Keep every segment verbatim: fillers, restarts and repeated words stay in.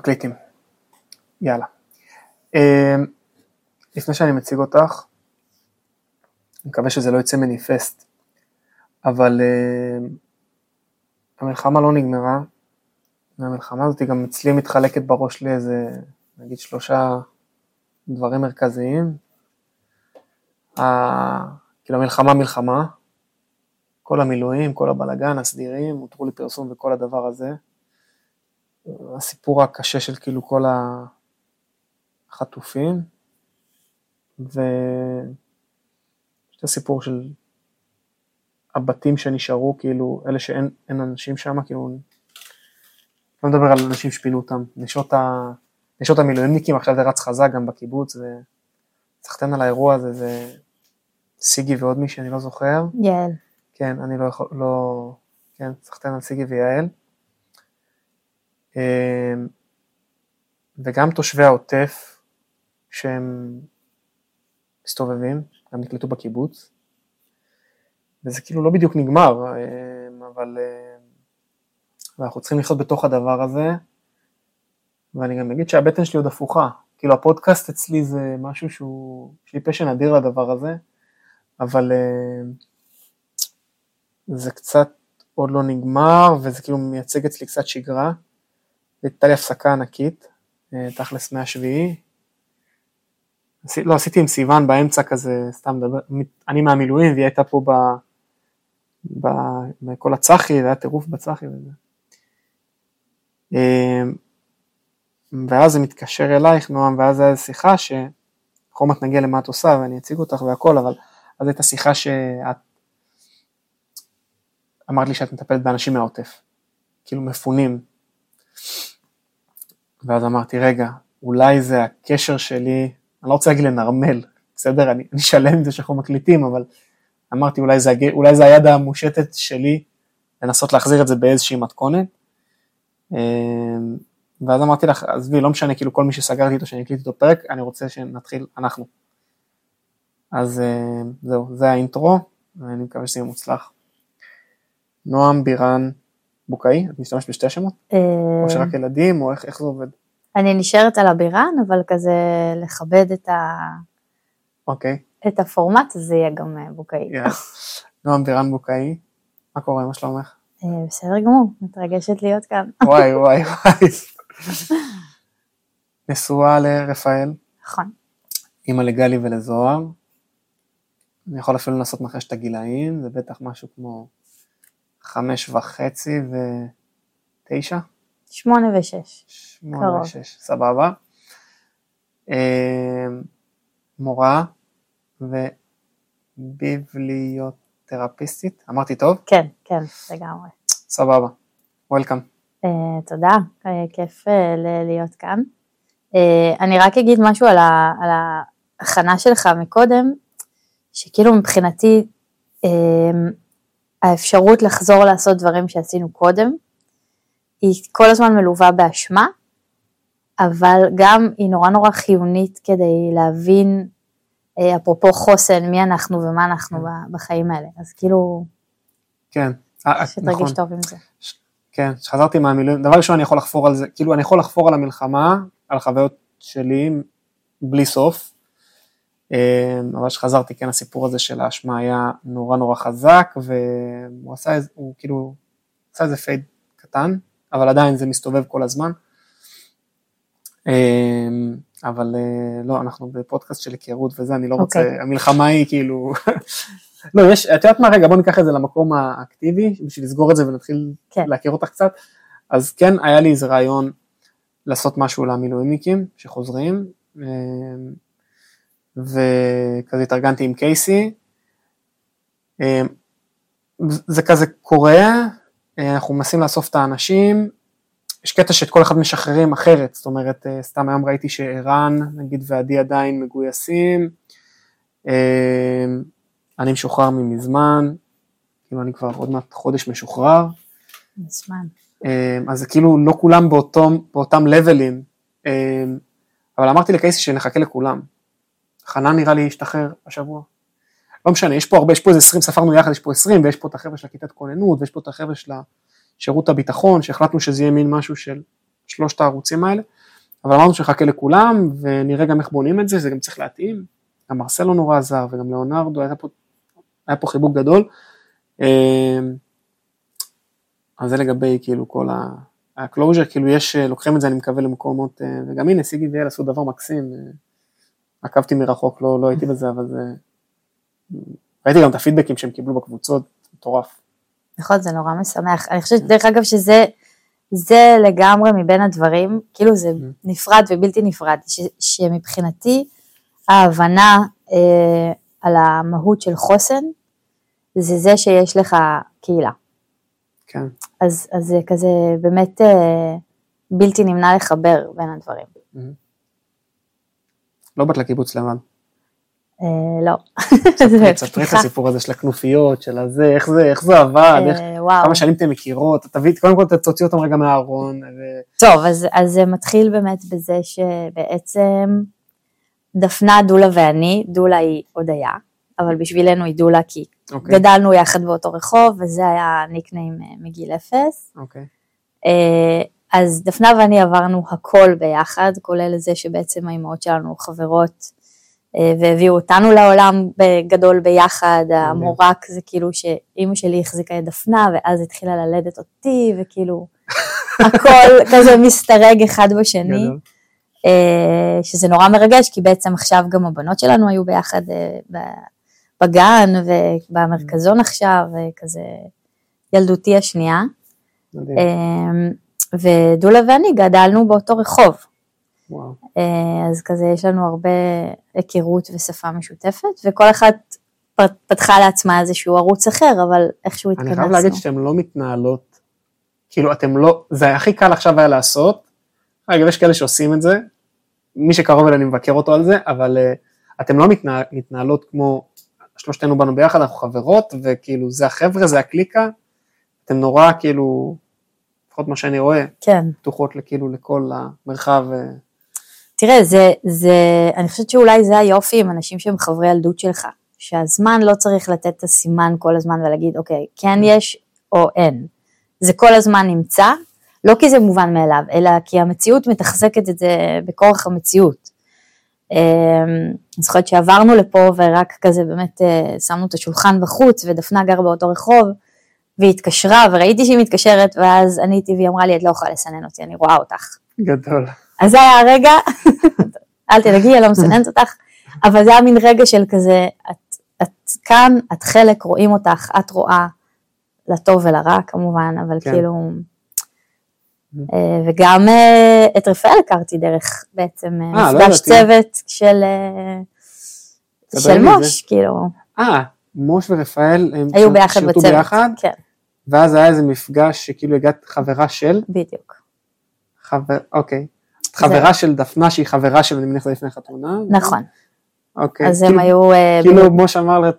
מקליטים. יאללה. לפני שאני מציג אותך, אני מקווה שזה לא יצא מניפסט, אבל המלחמה לא נגמרה, והמלחמה הזאת גם אצלי מתחלקת בראש לאיזה, נגיד שלושה דברים מרכזיים. כאילו המלחמה מלחמה, כל המילואים, כל הבלגן, הסדירים, הותרו לפרסום וכל הדבר הזה. הסיפור הקשה של כאילו כל החטופים, ושת הסיפור של הבתים שנשארו, כאילו אלה שאין אנשים שם, כאילו לא מדבר על אנשים שפינו אותם, נשות, ה... נשות המילואימניקים, עכשיו זה רץ חזק גם בקיבוץ, וצחתן על האירוע הזה, זה סיגי ועוד מי שאני לא זוכר. יעל. כן, אני לא יכול, לא, כן, צחתן על סיגי ויעל. וגם תושבי העוטף שהם מסתובבים, גם נקלטו בקיבוץ, וזה כאילו לא בדיוק נגמר, אבל אנחנו צריכים לחיות בתוך הדבר הזה, ואני גם אגיד שהבטן שלי עוד הפוכה, כאילו הפודקאסט אצלי זה משהו שהוא, יש לי פשן אדיר לדבר הזה, אבל זה קצת עוד לא נגמר, וזה כאילו מייצג אצלי קצת שגרה, הייתה לי הפסקה ענקית, תכלס מהשביעי, לא, עשיתי עם סיוון באמצע כזה, סתם דבר, אני מהמילואים, והיא הייתה פה ב, ב, בכל הצחי, היה טירוף בצחי וזה. ואז זה מתקשר אלייך, נועם, ואז זה היה שיחה שחומת נגיע למה את עושה, ואני אציג אותך והכל, אבל אז הייתה שיחה שאת, אמרת לי שאת מטפלת באנשים מהעוטף, כאילו מפונים, ואז אמרתי, רגע, אולי זה הקשר שלי, אני לא רוצה להגיד לנרמל, בסדר, אני, אני שלם עם זה שאנחנו מקליטים, אבל אמרתי, אולי זה, אולי זה היד המושטת שלי, לנסות להחזיר את זה באיזושהי מתכונת, ואז אמרתי לך, אז בי, לא משנה, כאילו כל מי שסגרתי איתו, שאני הקליט איתו פרק, אני רוצה שנתחיל, אנחנו. אז זהו, זה האינטרו, ואני מקווה שזה יהיה מוצלח. נועם בירן, בוקאי, את משתמשת בשתי השמות? או שרק ילדים, או איך, איך זה עובד? אני נשארת על הבירן, אבל כזה לכבד את, ה... okay. את הפורמט, זה יהיה גם בוקאי. Yeah. נועם בירן בוקאי, מה קורה, מה שלומך? בסדר גמור, מתרגשת להיות כאן. וואי, וואי, וואי. נשואה לרפאל. נכון. אמא לגלי ולזוהר. אני יכול אפילו לנסות מחש את הגילאים, זה בטח משהו כמו... חמש וחצי ותשע? שמונה ושש. שמונה קרוב. ושש, סבבה. מורה וביבליותרפיסטית, אמרתי טוב? כן, כן, לגמרי. סבבה, וולקאם. תודה, כיף להיות כאן. אני רק אגיד משהו על ההכנה שלך מקודם, שכאילו מבחינתי, האפשרות לחזור לעשות דברים שעשינו קודם, היא כל הזמן מלווה באשמה, אבל גם היא נורא נורא חיונית כדי להבין, אפרופו חוסן, מי אנחנו ומה אנחנו בחיים האלה. אז כאילו, כן, שתרגיש טוב עם זה. כן, שחזרתי מהמילואים, דבר ראשון אני יכול לחפור על זה, כאילו אני יכול לחפור על המלחמה, על חוויות שלי, בלי סוף, אבל שחזרתי, כן, הסיפור הזה של האשמה היה נורא נורא חזק, והוא עשה, הוא כאילו, עשה איזה פייד קטן, אבל עדיין זה מסתובב כל הזמן, אבל לא, אנחנו בפודקאסט של היכרות וזה, אני לא רוצה, המלחמה היא כאילו, לא, יש, את יודעת מה, רגע, בוא ניקח את זה למקום האקטיבי, בשביל לסגור את זה ונתחיל להכיר אותך קצת, אז כן, היה לי איזה רעיון לעשות משהו למילואימניקים שחוזרים, וכזה התארגנתי עם קייסי, זה כזה קורה, אנחנו מנסים לאסוף את האנשים, יש קטע שאת כל אחד משחררים אחרת, זאת אומרת, סתם היום ראיתי שאירן, נגיד ועדי עדיין מגויסים, אני משוחרר ממזמן, כאילו אני כבר עוד מעט חודש משוחרר, מזמן. אז כאילו לא כולם באותו, באותם לבלים, אבל אמרתי לקייסי שנחכה לכולם, חנן נראה לי השתחרר השבוע. לא משנה, יש פה הרבה, יש פה איזה עשרים, ספרנו יחד, יש פה עשרים, ויש פה את החבר'ה של הכיתת כוננות, ויש פה את החבר'ה של שירות הביטחון, שהחלטנו שזה יהיה מין משהו של שלושת הערוצים האלה, אבל אמרנו שחכה לכולם, ונראה גם איך בונים את זה, זה גם צריך להתאים, גם מרסלו נורא עזר, וגם לאונרדו, היה פה, היה פה חיבוק גדול, אז זה לגבי כאילו כל הקלוז'ר, כאילו יש, לוקחים את זה אני מקווה למקומות, וגם הנה סיגי ויאל עשו דבר מקסים, עקבתי מרחוק, לא, לא הייתי בזה, אבל זה, ראיתי גם את הפידבקים שהם קיבלו בקבוצות, מטורף. נכון, זה נורא משמח, אני חושבת דרך אגב שזה, זה לגמרי מבין הדברים, כאילו זה נפרד ובלתי נפרד, ש, שמבחינתי ההבנה אה, על המהות של חוסן, זה זה שיש לך קהילה. כן. אז, אז זה כזה באמת אה, בלתי נמנע לחבר בין הדברים. Mm-hmm. לא באת לקיבוץ לבד. אה, לא. ספרי את הסיפור הזה של הכנופיות, של הזה, איך זה, איך זה עבד, איך, כמה שנים אתם מכירות, תביא, קודם כל תוציא אותם רגע מהארון. טוב, אז זה מתחיל באמת בזה שבעצם דפנה, דולה ואני, דולה היא הודיה, אבל בשבילנו היא דולה כי גדלנו יחד באותו רחוב, וזה היה ניקניים מגיל אפס. אוקיי. אז דפנה ואני עברנו הכל ביחד, כולל זה שבעצם האימהות שלנו חברות, והביאו אותנו לעולם בגדול ביחד, המורק זה כאילו שאימא שלי החזיקה את דפנה, ואז התחילה ללדת אותי, וכאילו הכל כזה מסתרג אחד בשני, שזה נורא מרגש, כי בעצם עכשיו גם הבנות שלנו היו ביחד בגן, ובמרכזון עכשיו, וכזה ילדותי השנייה, ודולה ואני גדלנו באותו רחוב, וואו. אז כזה יש לנו הרבה היכרות ושפה משותפת, וכל אחת פתחה לעצמה איזשהו ערוץ אחר, אבל איכשהו התכנסנו. אני חייב להגיד שאתם לא מתנהלות, כאילו אתם לא, זה הכי קל עכשיו היה לעשות, אגב יש כאלה שעושים את זה, מי שקרוב אליי אני מבקר אותו על זה, אבל אתם לא מתנה, מתנהלות כמו, שלושתנו בנו ביחד, אנחנו חברות, וכאילו זה החבר'ה, זה הקליקה, אתם נורא כאילו, לפחות מה שאני רואה, כן. פתוחות כאילו לכל המרחב, תראה, זה, זה, אני חושבת שאולי זה היופי עם אנשים שהם חברי ילדות שלך, שהזמן לא צריך לתת את הסימן כל הזמן ולהגיד, אוקיי, כן יש או אין. זה כל הזמן נמצא, לא כי זה מובן מאליו, אלא כי המציאות מתחזקת את זה בכורח המציאות. אני זוכרת שעברנו לפה ורק כזה באמת שמנו את השולחן בחוץ, ודפנה גר באותו רחוב, והיא התקשרה וראיתי שהיא מתקשרת, ואז עניתי והיא אמרה לי, את לא יכולה לסנן אותי, אני רואה אותך. גדול. אז זה היה הרגע, אל תלגי, לא מסננת אותך, אבל זה היה מין רגע של כזה, את, את כאן, את חלק, רואים אותך, את רואה, לטוב ולרע כמובן, אבל כן. כאילו, וגם את רפאל הכרתי דרך בעצם, מפגש צוות של, של מוש, כאילו. אה, מוש ורפאל, הם היו ביחד בצוות, ביחד, כן. ואז היה איזה מפגש שכאילו הגעת חברה של? בדיוק. חבר, אוקיי. חברה של דפנה שהיא חברה של, אני מניח זה לפני חתונה. נכון. אוקיי. אז הם היו... כאילו מוש אמר,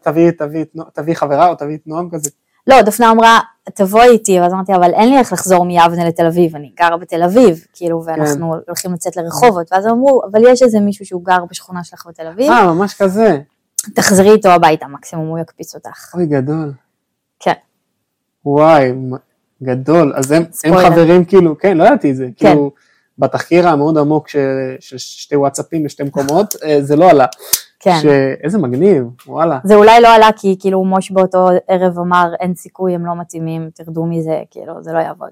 תביא חברה או תביא את נועם כזה. לא, דפנה אמרה, תבואי איתי, ואז אמרתי, אבל אין לי איך לחזור מיבנה לתל אביב, אני גרה בתל אביב, כאילו, ואנחנו הולכים לצאת לרחובות, ואז אמרו, אבל יש איזה מישהו שהוא גר בשכונה שלך בתל אביב. אה, ממש כזה. תחזרי איתו הביתה, מקסימום הוא יקפיץ אותך. אוי, גדול. כן. וואי, גדול. אז הם חברים כאילו, כן, לא ידעתי זה, כאילו בתחקיר המאוד עמוק של שתי וואטסאפים לשתי מקומות, זה לא עלה. כן. איזה מגניב, וואלה. זה אולי לא עלה, כי כאילו מוש באותו ערב אמר, אין סיכוי, הם לא מתאימים, תרדו מזה, כאילו, זה לא יעבוד.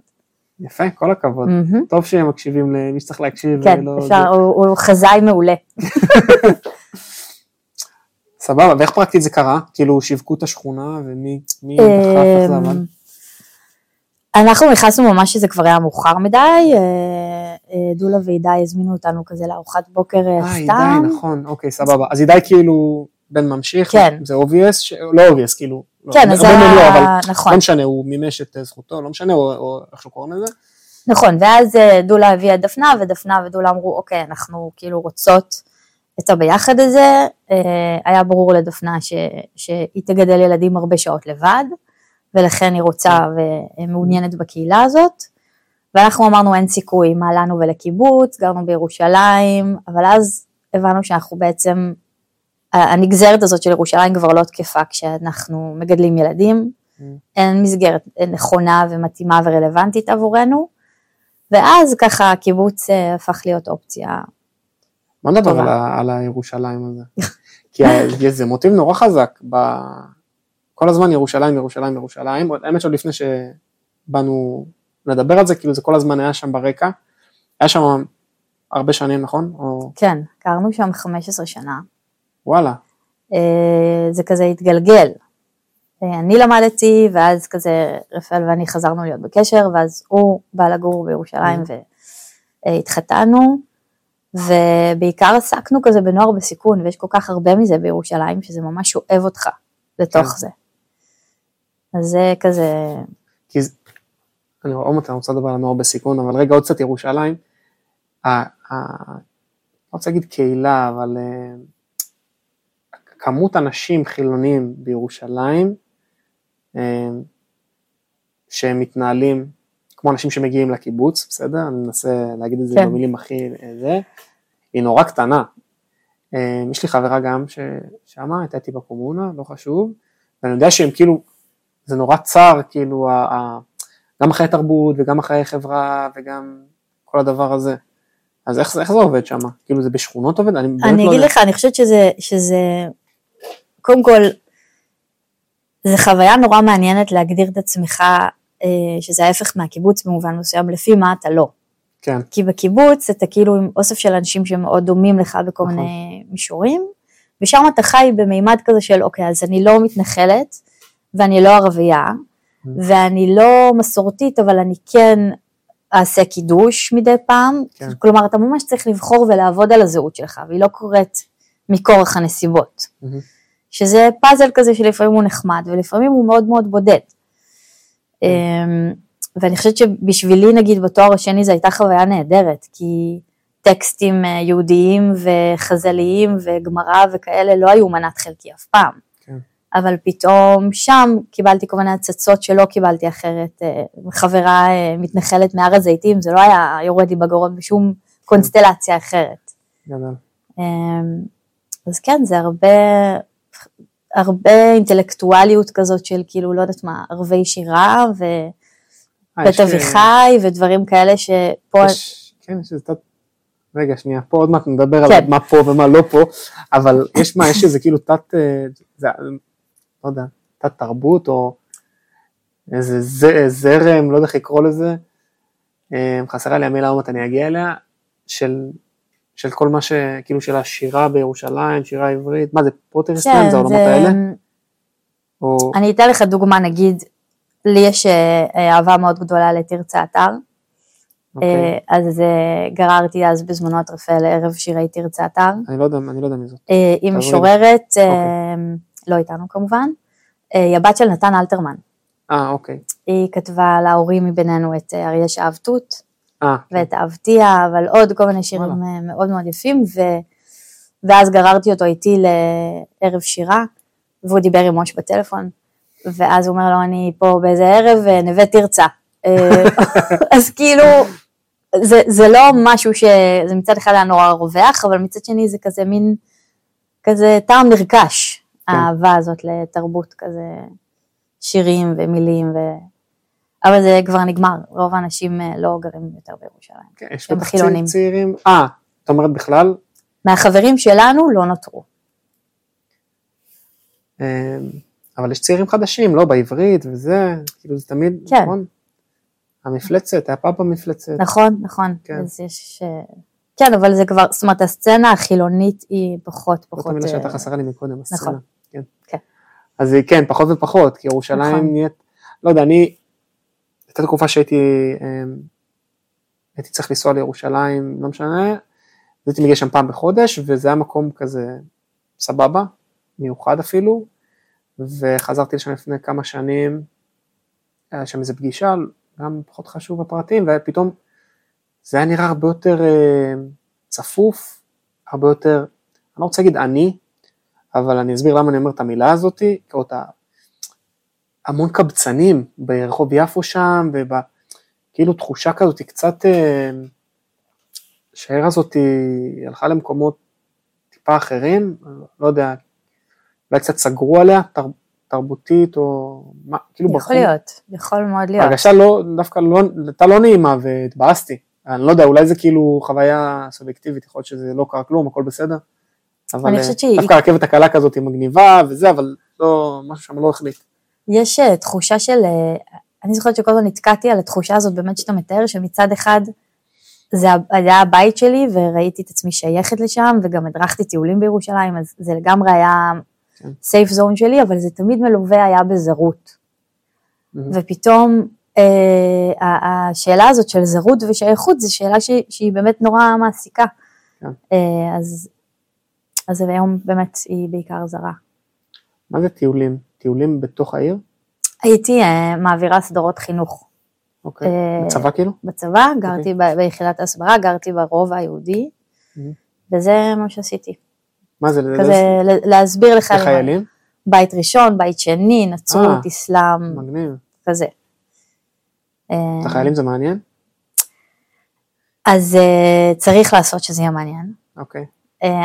יפה, כל הכבוד. טוב שהם מקשיבים למי שצריך להקשיב. כן, אפשר, הוא חזאי מעולה. סבבה, ואיך פרקטית זה קרה? כאילו, שיווקו את השכונה, ומי נחלף את זה עבד? אנחנו נכנסנו ממש שזה כבר היה מאוחר מדי, דולה ועידי הזמינו אותנו כזה לארוחת בוקר סתם. אה, עידי, נכון, אוקיי, סבבה. אז עידי כאילו בן ממשיך, זה אובייס, לא אובייס, כאילו. כן, אז זה... לא משנה, הוא מימש את זכותו, לא משנה, או איך שקוראים לזה. נכון, ואז דולה הביאה דפנה, ודפנה ודולה אמרו, אוקיי, אנחנו כאילו רוצות את הביחד הזה, היה ברור לדפנה שהיא תגדל ילדים הרבה שעות לבד, ולכן היא רוצה ומעוניינת בקהילה הזאת, ואנחנו אמרנו אין סיכוי, מה לנו ולקיבוץ, גרנו בירושלים, אבל אז הבנו שאנחנו בעצם, הנגזרת הזאת של ירושלים כבר לא תקפה כשאנחנו מגדלים ילדים, אין מסגרת נכונה ומתאימה ורלוונטית עבורנו, ואז ככה הקיבוץ הפך להיות אופציה טובה. מה נדבר על הירושלים הזה? כי יש זה מוטיב נורא חזק, כל הזמן ירושלים, ירושלים, ירושלים, האמת שעוד לפני שבאנו לדבר על זה, כאילו זה כל הזמן היה שם ברקע, היה שם הרבה שנים, נכון? כן, קרנו שם חמש עשרה שנה. וואלה. זה כזה התגלגל. אני למדתי, ואז כזה רפאל ואני חזרנו להיות בקשר, ואז הוא בא לגור בירושלים והתחתנו, ובעיקר עסקנו כזה בנוער בסיכון, ויש כל כך הרבה מזה בירושלים, שזה ממש שואב אותך לתוך זה. אז זה כזה... אני רוצה לדבר על נוער בסיכון, אבל רגע עוד קצת ירושלים, אני רוצה להגיד קהילה, אבל... כמות אנשים חילונים בירושלים, שהם מתנהלים, כמו אנשים שמגיעים לקיבוץ, בסדר? אני מנסה להגיד את זה במילים הכי זה, היא נורא קטנה. יש לי חברה גם ששמה, הייתה איתי בקומונה, לא חשוב, ואני יודע שהם כאילו, זה נורא צר, כאילו, גם אחרי תרבות, וגם אחרי חברה, וגם כל הדבר הזה. אז איך זה עובד שם? כאילו זה בשכונות עובד? אני אגיד לך, אני חושבת שזה... קודם כל, זו חוויה נורא מעניינת להגדיר את עצמך, שזה ההפך מהקיבוץ במובן מסוים, לפי מה אתה לא. כן. כי בקיבוץ אתה כאילו עם אוסף של אנשים שמאוד דומים לך בכל מיני מישורים, ושם אתה חי במימד כזה של, אוקיי, אז אני לא מתנחלת, ואני לא ערבייה, ואני לא מסורתית, אבל אני כן אעשה קידוש מדי פעם, כלומר אתה ממש צריך לבחור ולעבוד על הזהות שלך, והיא לא קורית מכורח הנסיבות. שזה פאזל כזה שלפעמים הוא נחמד, ולפעמים הוא מאוד מאוד בודד. ואני חושבת שבשבילי, נגיד, בתואר השני, זו הייתה חוויה נהדרת, כי טקסטים יהודיים וחזליים וגמרא וכאלה לא היו מנת חלקי אף פעם. אבל פתאום שם קיבלתי כל מיני הצצות שלא קיבלתי אחרת. חברה מתנחלת מהר הזיתים, זה לא היה יורד לי בגרון בשום קונסטלציה אחרת. אז כן, זה הרבה... הרבה אינטלקטואליות כזאת של כאילו, לא יודעת מה, ערבי שירה ובית אביחי ודברים כאלה שפה... כן, רגע, שנייה, פה עוד מעט נדבר על מה פה ומה לא פה, אבל יש מה, יש איזה כאילו תת, לא יודע, תת תרבות או איזה זרם, לא יודע איך לקרוא לזה, חסרה לי המילה אומת, אני אגיע אליה, של... של כל מה שכאילו של השירה בירושלים, שירה עברית, מה זה פרוטסטנט, זה העולמות האלה? אני אתן לך דוגמה, נגיד, לי יש אהבה מאוד גדולה לתרצה אתר, אז גררתי אז בזמנות רפאל לערב שירי תרצה אתר. אני לא יודע, אני לא יודע מי זאת. היא משוררת, לא איתנו כמובן, היא הבת של נתן אלתרמן. אה, אוקיי. היא כתבה להורים מבינינו את אריה שאהבתות, ואת אהבתיה, אבל עוד כל מיני שירים מאוד מאוד יפים, ואז גררתי אותו איתי לערב שירה, והוא דיבר עם מוש בטלפון, ואז הוא אומר לו, אני פה באיזה ערב, נווה תרצה. אז כאילו, זה לא משהו ש... זה מצד אחד היה נורא רווח, אבל מצד שני זה כזה מין, כזה טעם נרכש, האהבה הזאת לתרבות כזה, שירים ומילים ו... אבל זה כבר נגמר, רוב האנשים לא גרים יותר בירושלים, הם חילונים. צעירים, אה, את אומרת בכלל? מהחברים שלנו לא נותרו. אבל יש צעירים חדשים, לא בעברית וזה, כאילו זה תמיד, נכון? המפלצת, הפאפה מפלצת. נכון, נכון, אז יש, כן, אבל זה כבר, זאת אומרת, הסצנה החילונית היא פחות, פחות. זאת המילה שאתה חסרה לי מקודם, הסצנה. נכון, כן. אז כן, פחות ופחות, כי ירושלים נהיית, לא יודע, אני, הייתה תקופה שהייתי הייתי צריך לנסוע לירושלים, לא משנה, הייתי מגיע שם פעם בחודש, וזה היה מקום כזה סבבה, מיוחד אפילו, וחזרתי לשם לפני כמה שנים, היה שם איזו פגישה, גם פחות חשוב הפרטים, ופתאום זה היה נראה הרבה יותר צפוף, הרבה יותר, אני לא רוצה להגיד אני, אבל אני אסביר למה אני אומר את המילה הזאת, או את ה... המון קבצנים ברחוב יפו שם, וכאילו תחושה כזאת, קצת, שהעיר הזאת היא הלכה למקומות טיפה אחרים, לא יודע, אולי קצת סגרו עליה, תרבותית, או מה, כאילו יכול בחור. להיות, יכול מאוד להיות. הרגשה לא, דווקא לא, אתה לא נעימה והתבאסתי, אני לא יודע, אולי זה כאילו חוויה סובייקטיבית, יכול להיות שזה לא קרה כלום, הכל בסדר, אבל דווקא הרכבת הקלה כזאת היא מגניבה וזה, אבל לא, משהו שם לא החליט. יש תחושה של, אני זוכרת שכל הזמן נתקעתי על התחושה הזאת, באמת שאתה מתאר, שמצד אחד, זה היה הבית שלי, וראיתי את עצמי שייכת לשם, וגם הדרכתי טיולים בירושלים, אז זה לגמרי היה סייף זון שלי, אבל זה תמיד מלווה היה בזרות. ופתאום, השאלה הזאת של זרות ושייכות, זו שאלה שהיא באמת נורא מעסיקה. אז אז היום באמת היא בעיקר זרה. מה זה טיולים? טיולים בתוך העיר? הייתי מעבירה סדרות חינוך. אוקיי, בצבא כאילו? בצבא, גרתי ביחידת הסברה, גרתי ברובע היהודי, וזה מה שעשיתי. מה זה? כזה להסביר לחיילים? בית ראשון, בית שני, נצרות, אסלאם. מגניב. כזה. לחיילים זה מעניין? אז צריך לעשות שזה יהיה מעניין. אוקיי.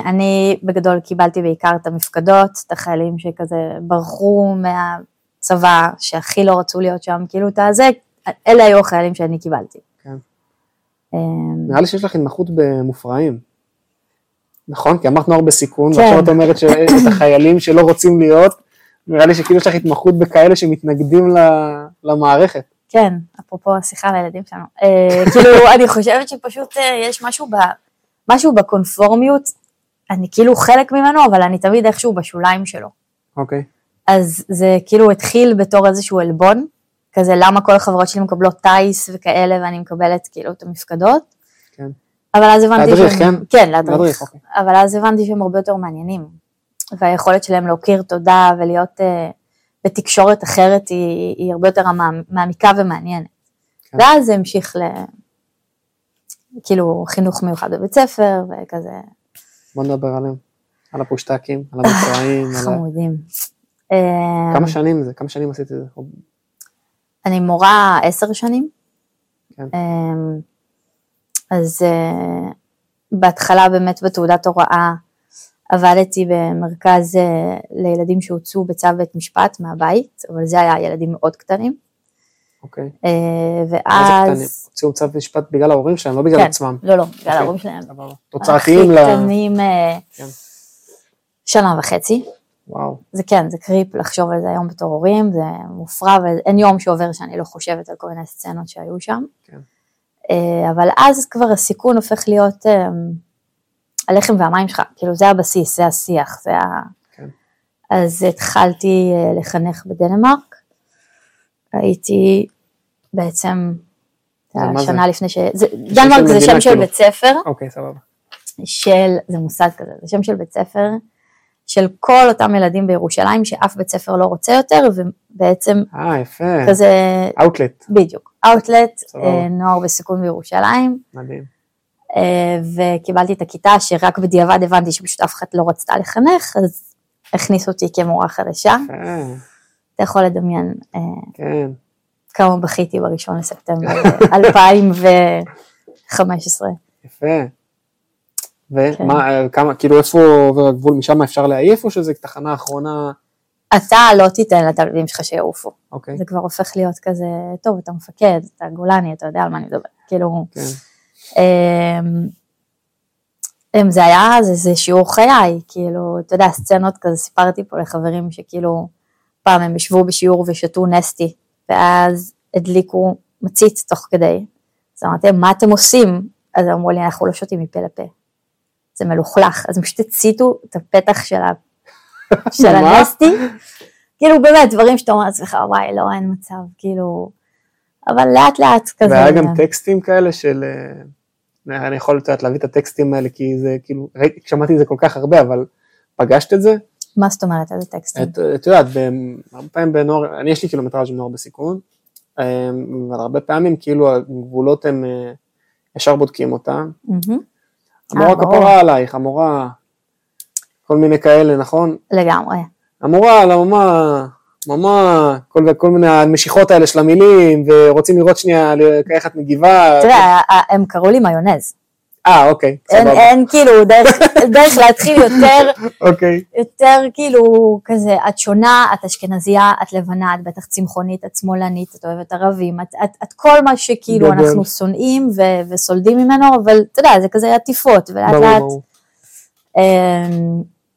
אני בגדול קיבלתי בעיקר את המפקדות, את החיילים שכזה ברחו מהצבא, שהכי לא רצו להיות שם, כאילו את הזה, אלה היו החיילים שאני קיבלתי. כן. נראה לי שיש לך התמחות במופרעים. נכון? כי אמרת נוער בסיכון, ועכשיו את אומרת שאת החיילים שלא רוצים להיות, נראה לי שכאילו יש לך התמחות בכאלה שמתנגדים למערכת. כן, אפרופו השיחה לילדים שלנו. כאילו, אני חושבת שפשוט יש משהו ב... משהו בקונפורמיות, אני כאילו חלק ממנו, אבל אני תמיד איכשהו בשוליים שלו. אוקיי. אז זה כאילו התחיל בתור איזשהו אלבון, כזה למה כל החברות שלי מקבלות טייס וכאלה, ואני מקבלת כאילו את המפקדות. כן. אבל אז הבנתי... להדריך, כן? כן, להדריך. אבל אז הבנתי שהם הרבה יותר מעניינים, והיכולת שלהם להוקיר תודה ולהיות בתקשורת אחרת היא הרבה יותר מעמיקה ומעניינת. ואז זה המשיך ל... כאילו חינוך מיוחד בבית ספר וכזה. בוא נדבר עליהם, על הפושטקים, על המפרעים. חמודים. כמה שנים זה? כמה שנים עשיתי זה? אני מורה עשר שנים. אז בהתחלה באמת בתעודת הוראה עבדתי במרכז לילדים שהוצאו בצו בית משפט מהבית, אבל זה היה ילדים מאוד קטנים. אוקיי. ואז... הוציאו צו משפט בגלל ההורים שלהם, לא בגלל עצמם. לא, לא, בגלל ההורים שלהם. תוצאתיים ל... הכי קטנים שנה וחצי. וואו. זה כן, זה קריפ לחשוב על זה היום בתור הורים, זה מופרע, ואין יום שעובר שאני לא חושבת על כל מיני סצנות שהיו שם. כן. אבל אז כבר הסיכון הופך להיות הלחם והמים שלך, כאילו זה הבסיס, זה השיח, זה ה... כן. אז התחלתי לחנך בדנמרק, הייתי בעצם, שנה לפני ש... דנמרק זה שם של בית ספר. אוקיי, סבבה. של, זה מוסד כזה, זה שם של בית ספר, של כל אותם ילדים בירושלים, שאף בית ספר לא רוצה יותר, ובעצם... אה, יפה. כזה... אוטלט. בדיוק. אוטלט, נוער בסיכון בירושלים. מדהים. וקיבלתי את הכיתה, שרק בדיעבד הבנתי שפשוט אף אחד לא רצתה לחנך, אז הכניס אותי כמורה חדשה. יפה. אתה יכול לדמיין כמה בכיתי בראשון לספטמבר אלפיים וחמש עשרה. יפה. ומה, כמה, כאילו איפה עובר הגבול, משם אפשר להעיף או שזה תחנה אחרונה? אתה לא תיתן לתלמידים שלך שיעופו. זה כבר הופך להיות כזה, טוב, אתה מפקד, אתה גולני, אתה יודע על מה אני מדבר. כאילו, זה היה, זה שיעור חיי, כאילו, אתה יודע, סצנות כזה, סיפרתי פה לחברים שכאילו, פעם הם ישבו בשיעור ושתו נסטי, ואז הדליקו מצית תוך כדי. אז אמרתי, מה אתם עושים? אז אמרו לי, אנחנו לא שותים מפה לפה. זה מלוכלך, אז הם פשוט הציתו את הפתח של הנסטי. כאילו באמת, דברים שאתה אומר לעצמך, וואי, לא, אין מצב, כאילו, אבל לאט לאט כזה. והיה גם טקסטים כאלה של, אני יכול להביא את הטקסטים האלה, כי זה כאילו, שמעתי את זה כל כך הרבה, אבל פגשת את זה? מה זאת אומרת, איזה טקסטים? את יודעת, הרבה פעמים בנוער, אני יש לי קילומטראז' בנוער בסיכון, אבל הרבה פעמים כאילו הגבולות הם ישר בודקים אותם. המורה כפרה עלייך, המורה, כל מיני כאלה, נכון? לגמרי. המורה, לממה, ממה, כל מיני המשיכות האלה של המילים, ורוצים לראות שנייה איך את מגיבה. תראה, הם קראו לי מיונז. אה, אוקיי. אין, אין כאילו דרך, דרך להתחיל יותר, אוקיי. יותר כאילו כזה, את שונה, את אשכנזיה, את לבנה, את בטח צמחונית, את שמאלנית, את אוהבת ערבים, את, את, את כל מה שכאילו גדל. אנחנו שונאים ו- וסולדים ממנו, אבל אתה יודע, זה כזה עטיפות, ולאט לאט.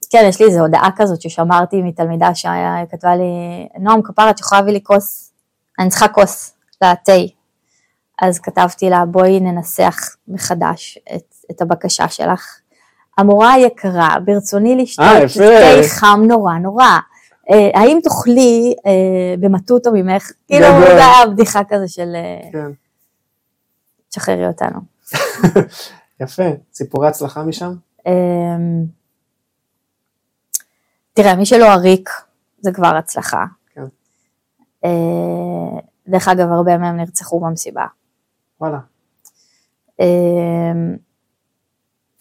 כן, יש לי איזו הודעה כזאת ששמרתי מתלמידה שכתבה לי, נועם כפרה, את יכולה להביא לי כוס, אני צריכה כוס, להתי. אז כתבתי לה, בואי ננסח מחדש את, את הבקשה שלך. המורה היקרה, ברצוני לשתות תה חם נורא נורא. אה, האם תוכלי אה, במטוטו ממך, כאילו זה היה בדיחה כזה של... כן. תשחררי אותנו. יפה, סיפורי הצלחה משם? אה, תראה, מי שלא עריק, זה כבר הצלחה. כן. אה, דרך אגב, הרבה מהם נרצחו במסיבה. וואלה.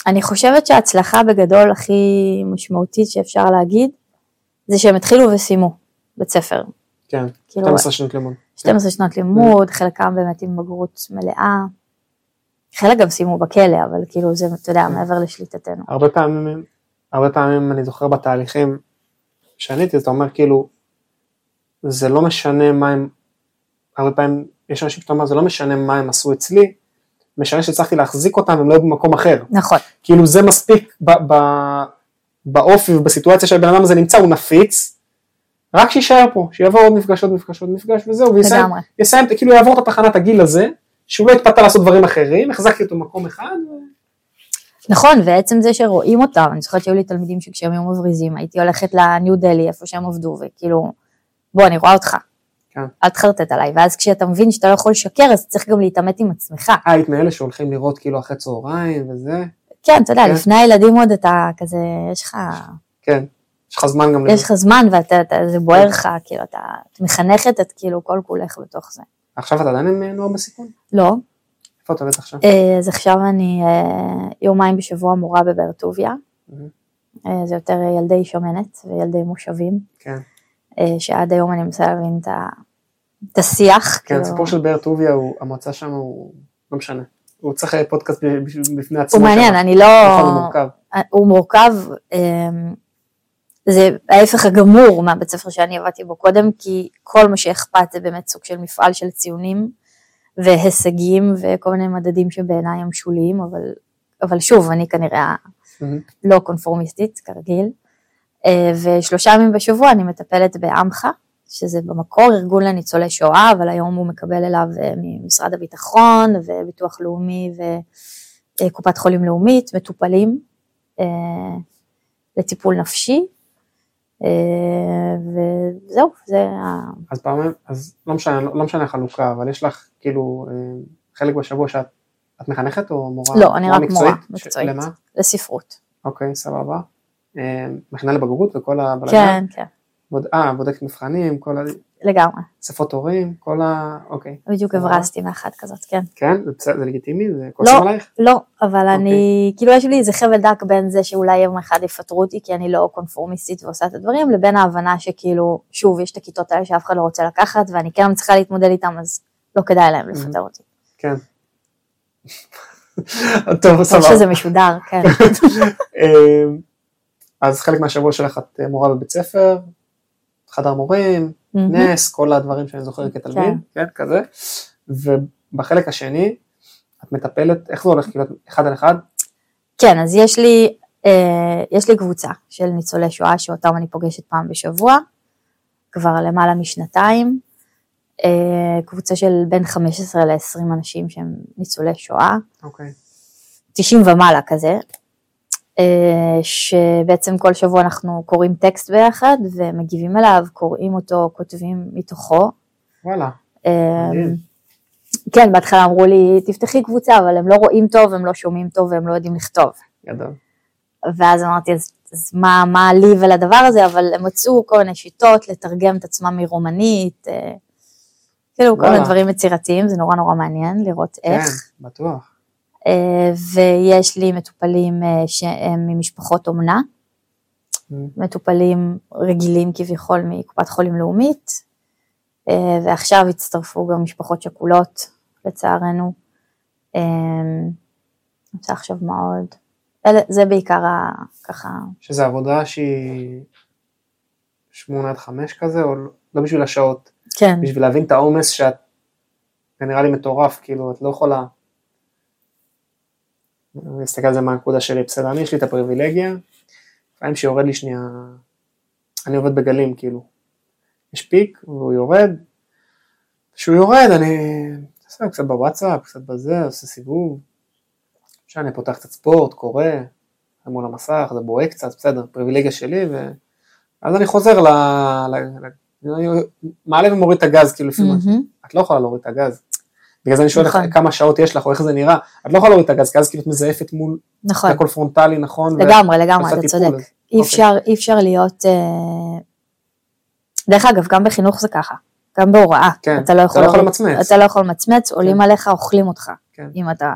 אני חושבת שההצלחה בגדול הכי משמעותית שאפשר להגיד, זה שהם התחילו וסיימו בית ספר. כן, שתים עשרה שנות לימוד. שתים עשרה שנות לימוד, חלקם באמת עם בגרות מלאה. חלק גם סיימו בכלא, אבל כאילו זה, אתה יודע, מעבר לשליטתנו. הרבה פעמים, הרבה פעמים אני זוכר בתהליכים שעניתי, אתה אומר כאילו, זה לא משנה מה הם... הרבה פעמים יש אנשים שאתה אומר, זה לא משנה מה הם עשו אצלי, משנה שצריכתי להחזיק אותם והם לא במקום אחר. נכון. כאילו זה מספיק ב- ב- באופי ובסיטואציה של בן אדם הזה נמצא, הוא נפיץ, רק שישאר פה, שיעבור עוד מפגש, עוד מפגש, עוד מפגש, וזהו, ויסיים, יסיים, כאילו יעבור את התחנת הגיל הזה, שהוא לא התפתה לעשות דברים אחרים, החזקתי אותו במקום אחד. ו... נכון, ועצם זה שרואים אותם, אני זוכרת שהיו לי תלמידים שכשהם היו מבריזים, הייתי הולכת לניו דלי, איפה שהם עובדו, וכאילו, בוא, אני רואה אותך. אל תחרטט עליי, ואז כשאתה מבין שאתה לא יכול לשקר, אז צריך גם להתאמת עם עצמך. אה, היית מאלה שהולכים לראות כאילו אחרי צהריים וזה? כן, אתה יודע, לפני הילדים עוד אתה כזה, יש לך... כן, יש לך זמן גם... יש לך זמן, וזה בוער לך, כאילו, אתה מחנכת את כאילו כל כולך בתוך זה. עכשיו אתה עדיין נוער בסיכון? לא. איפה אתה עובדת עכשיו? אז עכשיו אני יומיים בשבוע מורה בבאר טוביה. זה יותר ילדי שומנת וילדי מושבים. כן. שעד היום אני מנסה להבין את השיח. כן, הסיפור של באר טוביה, המועצה שם הוא לא משנה. הוא צריך פודקאסט בפני עצמו. הוא מעניין, אני לא... הוא מורכב. זה ההפך הגמור מהבית ספר שאני עבדתי בו קודם, כי כל מה שאכפת זה באמת סוג של מפעל של ציונים, והישגים וכל מיני מדדים שבעיניי הם שוליים, אבל שוב, אני כנראה לא קונפורמיסטית, כרגיל. ושלושה ימים בשבוע אני מטפלת בעמך, שזה במקור ארגון לניצולי שואה, אבל היום הוא מקבל אליו ממשרד הביטחון וביטוח לאומי וקופת חולים לאומית, מטופלים לטיפול נפשי, וזהו, זה... אז פעמים, אז לא משנה, לא משנה החלוקה, אבל יש לך כאילו חלק בשבוע שאת מחנכת או מורה? לא, אני רק מורה מקצועית, לספרות. אוקיי, סבבה. מכינה לבגרות וכל הבלגן? כן, כן. אה, בודקת מבחנים, כל ה... לגמרי. שפות הורים, כל ה... אוקיי. בדיוק הברסתי מאחת כזאת, כן. כן? זה לגיטימי? זה קוסם עלייך? לא, לא, אבל אני... כאילו יש לי איזה חבל דק בין זה שאולי יום אחד יפטרו אותי, כי אני לא קונפורמיסטית ועושה את הדברים, לבין ההבנה שכאילו, שוב, יש את הכיתות האלה שאף אחד לא רוצה לקחת, ואני כן צריכה להתמודד איתם, אז לא כדאי להם לפטר אותי. כן. טוב, סבבה. טוב שזה משודר, כן. אז חלק מהשבוע שלך את מורה בבית ספר, חדר מורים, mm-hmm. נס, כל הדברים שאני זוכרת כתלמיד, כן. כן, כזה, ובחלק השני, את מטפלת, איך זה הולך, כאילו, אחד על אחד? כן, אז יש לי, אה, יש לי קבוצה של ניצולי שואה, שאותם אני פוגשת פעם בשבוע, כבר למעלה משנתיים, אה, קבוצה של בין חמש עשרה ל-עשרים אנשים, שהם ניצולי שואה, אוקיי. תשעים ומעלה כזה, שבעצם כל שבוע אנחנו קוראים טקסט ביחד ומגיבים אליו, קוראים אותו, כותבים מתוכו. וואלה. כן, בהתחלה אמרו לי, תפתחי קבוצה, אבל הם לא רואים טוב, הם לא שומעים טוב, והם לא יודעים לכתוב. גדול. ואז אמרתי, אז מה לי ולדבר הזה, אבל הם מצאו כל מיני שיטות לתרגם את עצמם מרומנית, כאילו כל מיני דברים יצירתיים, זה נורא נורא מעניין לראות איך. כן, בטוח. ויש לי מטופלים שהם ממשפחות אומנה, מטופלים רגילים כביכול מקופת חולים לאומית, ועכשיו הצטרפו גם משפחות שכולות, לצערנו, נמצא עכשיו מה עוד. אלה, זה בעיקר ה, ככה... שזו עבודה שהיא שמונה עד חמש כזה, או לא בשביל השעות. כן. בשביל להבין את העומס שאת, זה נראה לי מטורף, כאילו, את לא יכולה... אני אסתכל על זה מהנקודה שלי, בסדר, אני יש לי את הפריבילגיה, פעמים שיורד לי שנייה, אני עובד בגלים, כאילו, יש פיק, והוא יורד, כשהוא יורד, אני עושה קצת בוואטסאפ, קצת בזה, עושה סיבוב, שאני פותח קצת ספורט, קורא, זה מול המסך, זה בוהה קצת, בסדר, פריבילגיה שלי, ואז אני חוזר ל... אני מעלה ומוריד את הגז, כאילו, לפי מה, את לא יכולה להוריד את הגז, בגלל זה אני שואל כמה שעות יש לך, או איך זה נראה, את לא יכולה להוריד את הגז, כי אז כאילו את מזייפת מול, נכון, הכל פרונטלי, נכון, לגמרי, לגמרי, אתה צודק, אי אפשר להיות, דרך אגב, גם בחינוך זה ככה, גם בהוראה, אתה לא יכול למצמץ, אתה לא יכול למצמץ, עולים עליך, אוכלים אותך, אם אתה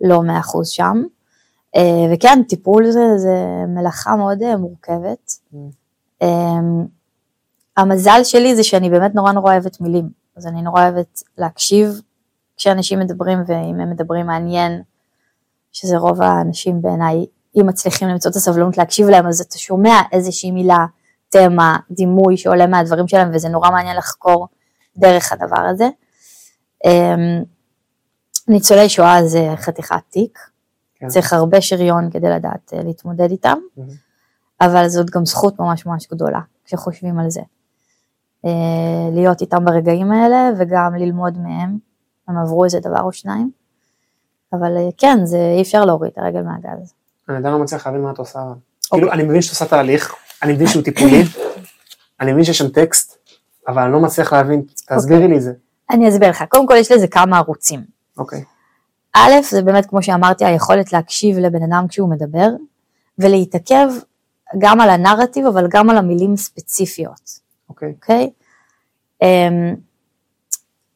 לא מאה אחוז שם, וכן, טיפול זה, זה מלאכה מאוד מורכבת, המזל שלי זה שאני באמת נורא נורא אוהבת מילים, אז אני נורא אוהבת להקשיב כשאנשים מדברים, ואם הם מדברים מעניין, שזה רוב האנשים בעיניי, אם מצליחים למצוא את הסבלנות להקשיב להם, אז אתה שומע איזושהי מילה, תמה, דימוי שעולה מהדברים שלהם, וזה נורא מעניין לחקור דרך הדבר הזה. ניצולי שואה זה חתיכת תיק, כן. צריך הרבה שריון כדי לדעת להתמודד איתם, mm-hmm. אבל זאת גם זכות ממש ממש גדולה, כשחושבים על זה. להיות איתם ברגעים האלה, וגם ללמוד מהם, הם עברו איזה דבר או שניים, אבל כן, זה אי אפשר להוריד את הרגל מהגז. אני עדיין לא מצליח להבין מה את עושה, כאילו אני מבין שאת עושה תהליך, אני מבין שהוא טיפולי, אני מבין שיש שם טקסט, אבל אני לא מצליח להבין, תסבירי לי זה. אני אסביר לך, קודם כל יש לזה כמה ערוצים. אוקיי. א', זה באמת כמו שאמרתי, היכולת להקשיב לבן אדם כשהוא מדבר, ולהתעכב גם על הנרטיב, אבל גם על המילים ספציפיות. אוקיי. Okay. Okay. Um,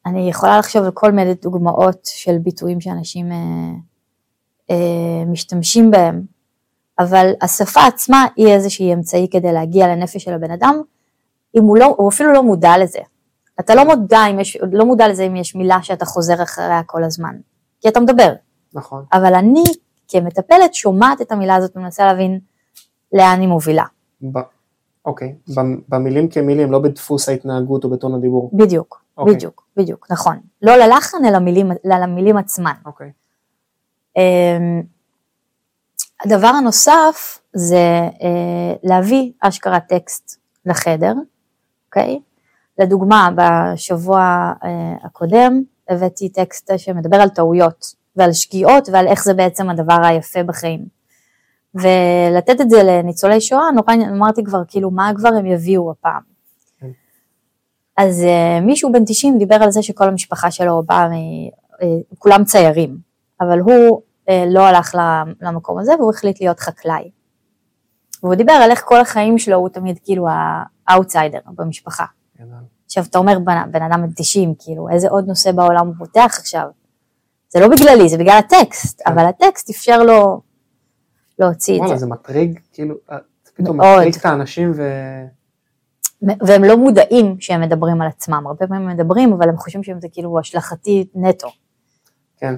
אני יכולה לחשוב על כל מיני דוגמאות של ביטויים שאנשים uh, uh, משתמשים בהם, אבל השפה עצמה היא איזושהי אמצעי כדי להגיע לנפש של הבן אדם, אם הוא, לא, הוא אפילו לא מודע לזה. אתה לא מודע, אם יש, לא מודע לזה אם יש מילה שאתה חוזר אחריה כל הזמן, כי אתה מדבר. נכון. אבל אני כמטפלת שומעת את המילה הזאת ומנסה להבין לאן היא מובילה. ב- אוקיי, במילים כמילים, לא בדפוס ההתנהגות או בטון הדיבור. בדיוק, בדיוק, בדיוק, נכון. לא ללחן, אלא למילים עצמן. אוקיי. הדבר הנוסף זה להביא אשכרה טקסט לחדר, אוקיי? לדוגמה, בשבוע הקודם הבאתי טקסט שמדבר על טעויות ועל שגיאות ועל איך זה בעצם הדבר היפה בחיים. ולתת את זה לניצולי שואה, נורא אמרתי כבר, כאילו, מה כבר הם יביאו הפעם. Okay. אז uh, מישהו בן תשעים דיבר על זה שכל המשפחה שלו באה, uh, כולם ציירים, אבל הוא uh, לא הלך למקום הזה, והוא החליט להיות חקלאי. והוא דיבר על איך כל החיים שלו, הוא תמיד כאילו האוטסיידר במשפחה. Yeah. עכשיו, אתה אומר בן, בן אדם בן תשעים, כאילו, איזה עוד נושא בעולם הוא פותח עכשיו? זה לא בגללי, זה בגלל הטקסט, yeah. אבל הטקסט אפשר לו... להוציא את זה. וואלה, זה מטריג, כאילו, זה פתאום מטריג את האנשים ו... והם לא מודעים שהם מדברים על עצמם, הרבה פעמים הם מדברים, אבל הם חושבים שהם זה כאילו השלכתי נטו. כן.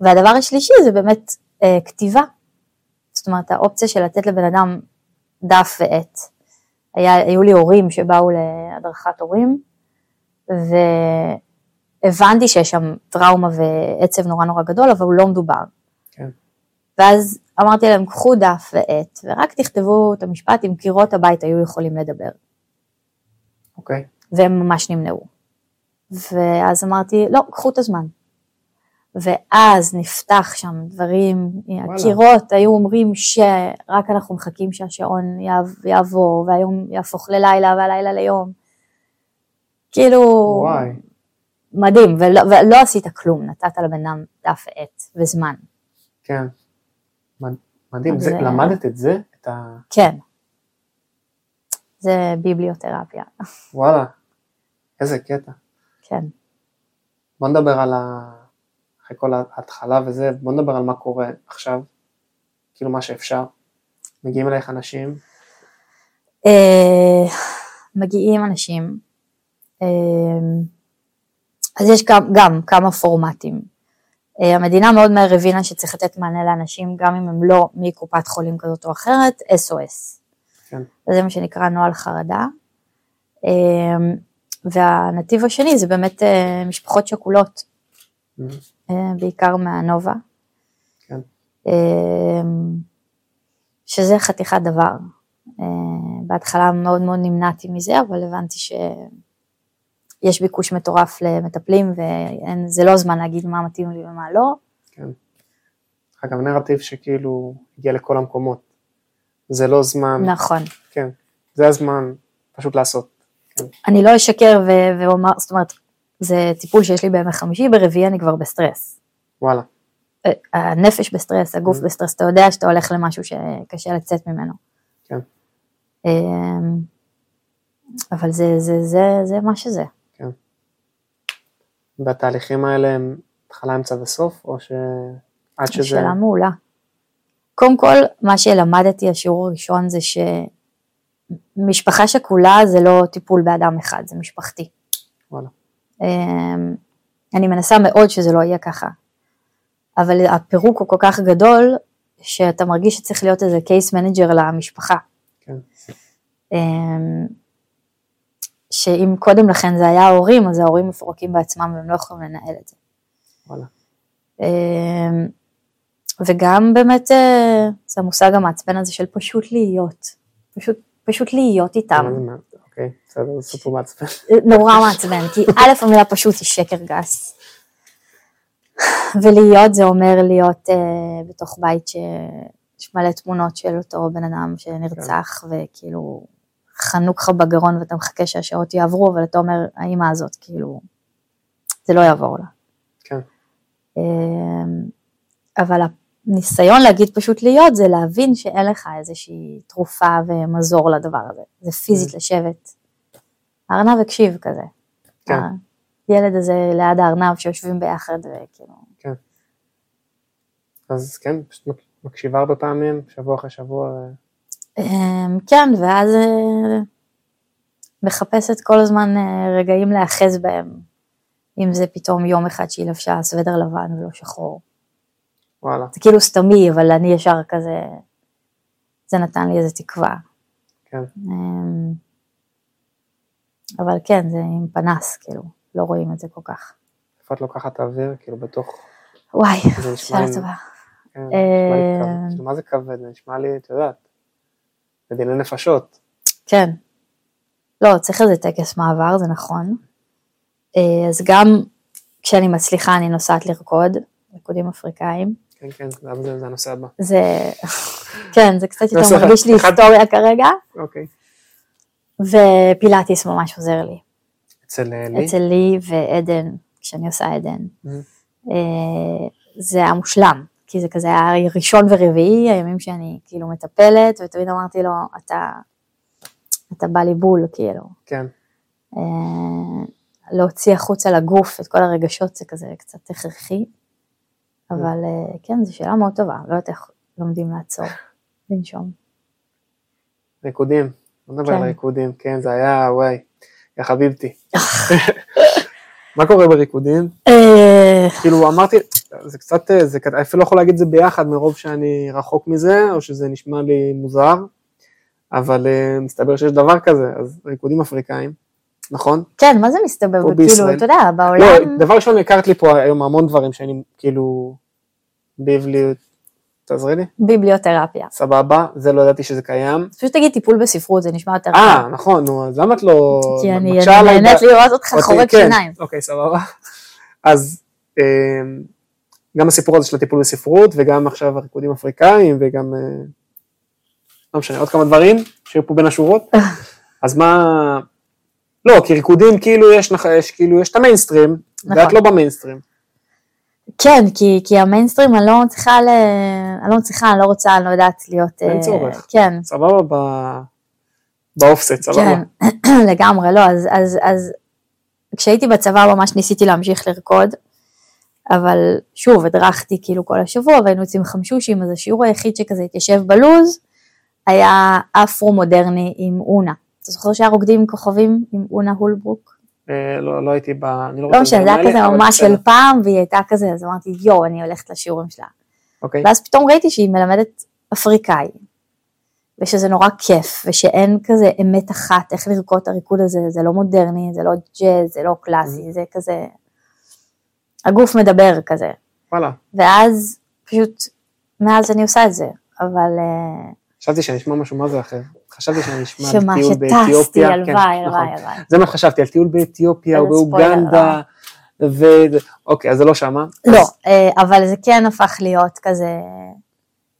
והדבר השלישי זה באמת אה, כתיבה. זאת אומרת, האופציה של לתת לבן אדם דף ועט. היה, היו לי הורים שבאו להדרכת הורים, והבנתי שיש שם טראומה ועצב נורא נורא גדול, אבל הוא לא מדובר. כן. ואז אמרתי להם, קחו דף ועט, ורק תכתבו את המשפט, אם קירות הבית היו יכולים לדבר. אוקיי. והם ממש נמנעו. ואז אמרתי, לא, קחו את הזמן. ואז נפתח שם דברים, הקירות היו אומרים שרק אנחנו מחכים שהשעון יעבור, והיום יהפוך ללילה, והלילה ליום. כאילו, מדהים, ולא עשית כלום, נתת לבינם דף ועט וזמן. כן. מדהים, זה, למדת את זה? את ה... כן. זה ביבליותרפיה. וואלה, איזה קטע. כן. בוא נדבר על ה... אחרי כל ההתחלה וזה, בוא נדבר על מה קורה עכשיו, כאילו מה שאפשר. מגיעים אלייך אנשים? מגיעים אנשים. אז יש גם כמה פורמטים. המדינה מאוד מהר הבינה שצריך לתת מענה לאנשים, גם אם הם לא מקופת חולים כזאת או אחרת, אס או אס. כן. זה מה שנקרא נוהל חרדה. והנתיב השני זה באמת משפחות שכולות, בעיקר מהנובה. כן. שזה חתיכת דבר. בהתחלה מאוד מאוד נמנעתי מזה, אבל הבנתי ש... יש ביקוש מטורף למטפלים, וזה לא זמן להגיד מה מתאים לי ומה לא. כן. אגב, נרטיב שכאילו הגיע לכל המקומות. זה לא זמן... נכון. כן. זה הזמן פשוט לעשות. כן. אני לא אשקר ו- ואומר, זאת אומרת, זה טיפול שיש לי בימי חמישי, ברביעי אני כבר בסטרס. וואלה. הנפש בסטרס, הגוף mm. בסטרס, אתה יודע שאתה הולך למשהו שקשה לצאת ממנו. כן. אבל זה, זה, זה, זה מה שזה. בתהליכים האלה הם התחלה, אמצע וסוף, או שעד שזה... שאלה מעולה. קודם כל, מה שלמדתי, השיעור הראשון, זה שמשפחה שכולה זה לא טיפול באדם אחד, זה משפחתי. וואלה. אני מנסה מאוד שזה לא יהיה ככה, אבל הפירוק הוא כל כך גדול, שאתה מרגיש שצריך להיות איזה קייס מנג'ר למשפחה. כן. שאם קודם לכן זה היה ההורים, אז ההורים מפורקים בעצמם, והם לא יכולים לנהל את זה. וואלה. וגם באמת, זה המושג המעצבן הזה של פשוט להיות. פשוט, פשוט להיות איתם. אוקיי, בסדר, זה סופר מעצבן. נורא מעצבן, כי א' המילה פשוט היא שקר גס. ולהיות זה אומר להיות בתוך בית שמלא תמונות של אותו בן אדם שנרצח, וכאילו... חנוק לך בגרון ואתה מחכה שהשעות יעברו, אבל אתה אומר, האמא הזאת, כאילו, זה לא יעבור לה. כן. אבל הניסיון להגיד פשוט להיות, זה להבין שאין לך איזושהי תרופה ומזור לדבר הזה. זה פיזית לשבת. הארנב הקשיב כזה. כן. הילד הזה ליד הארנב שיושבים ביחד, וכאילו. כן. אז כן, פשוט מקשיבה הרבה פעמים, שבוע אחרי שבוע... כן, ואז מחפשת כל הזמן רגעים להאחז בהם, אם זה פתאום יום אחד שהיא לבשה סוודר לבן ולא שחור. וואלה. זה כאילו סתמי, אבל אני ישר כזה, זה נתן לי איזה תקווה. כן. אבל כן, זה עם פנס, כאילו, לא רואים את זה כל כך. איפה את לוקחת אוויר, כאילו, בתוך... וואי, שאלה טובה. כן, נשמע לי כבד. מה זה כבד? נשמע לי, את יודעת. בדיני נפשות. כן. לא, צריך איזה טקס מעבר, זה נכון. אז גם כשאני מצליחה, אני נוסעת לרקוד, רקודים אפריקאים. כן, כן, זה הנושא הבא. זה, כן, זה קצת יותר מרגיש לי היסטוריה כרגע. אוקיי. ופילאטיס ממש עוזר לי. אצל לי? אצל לי ועדן, כשאני עושה עדן. זה המושלם. כי זה כזה היה ראשון ורביעי, הימים שאני כאילו מטפלת, ותמיד אמרתי לו, אתה, אתה בא לי בול, כאילו. כן. אה, להוציא החוץ על הגוף, את כל הרגשות, זה כזה קצת הכרחי, אבל אה, כן, זו שאלה מאוד טובה, לא יודעת איך לומדים לעצור, לנשום. ריקודים, לא נדבר על ריקודים, כן, זה היה, וואי, יא חביבתי. מה קורה בריקודים? כאילו אמרתי, זה קצת, אפילו לא יכול להגיד זה ביחד מרוב שאני רחוק מזה, או שזה נשמע לי מוזר, אבל מסתבר שיש דבר כזה, אז ריקודים אפריקאים, נכון? כן, מה זה מסתבר? כאילו, אתה יודע, בעולם... דבר ראשון, הכרת לי פה היום המון דברים שאני כאילו, ביבליות, תעזרי לי? ביבליותרפיה. סבבה, זה לא ידעתי שזה קיים. פשוט תגיד טיפול בספרות, זה נשמע יותר... אה, נכון, נו, אז למה את לא... כי אני נהנית לראות אותך חורק שיניים. אוקיי, סבבה. אז גם הסיפור הזה של הטיפול בספרות, וגם עכשיו הריקודים אפריקאים, וגם, לא משנה, עוד כמה דברים, שיהיו פה בין השורות. אז מה... לא, כי ריקודים כאילו יש, כאילו יש את המיינסטרים, ואת לא במיינסטרים. כן, כי, כי המיינסטרים, אני לא צריכה, ל... אני לא צריכה, אני לא רוצה, אני לא יודעת להיות... אין צורך. Uh, כן. סבבה ב... באופסט, סבבה. כן, לגמרי, לא, אז, אז, אז כשהייתי בצבא ממש ניסיתי להמשיך לרקוד, אבל שוב, הדרכתי כאילו כל השבוע, והיינו יוצאים חמשושים, אז השיעור היחיד שכזה התיישב בלוז, היה אפרו-מודרני עם אונה. אתה זוכר שהרוקדים כוכבים עם אונה הולברוק? לא הייתי בה, אני לא רוצה... לא משנה, זה היה כזה ממש של פעם, והיא הייתה כזה, אז אמרתי, יו, אני הולכת לשיעורים שלה. ואז פתאום ראיתי שהיא מלמדת אפריקאי, ושזה נורא כיף, ושאין כזה אמת אחת, איך לרקוד את הריקוד הזה, זה לא מודרני, זה לא ג'אז, זה לא קלאסי, זה כזה... הגוף מדבר כזה. וואלה. ואז פשוט, מאז אני עושה את זה, אבל... חשבתי שאני אשמע משהו מה זה אחר. חשבתי שאני אשמע על טיול באתיופיה. אלוואי, אלוואי, אלוואי. זה מה חשבתי, על טיול באתיופיה ובאוגנדה, ו... אוקיי, אז זה לא שמה. לא, אבל זה כן הפך להיות כזה...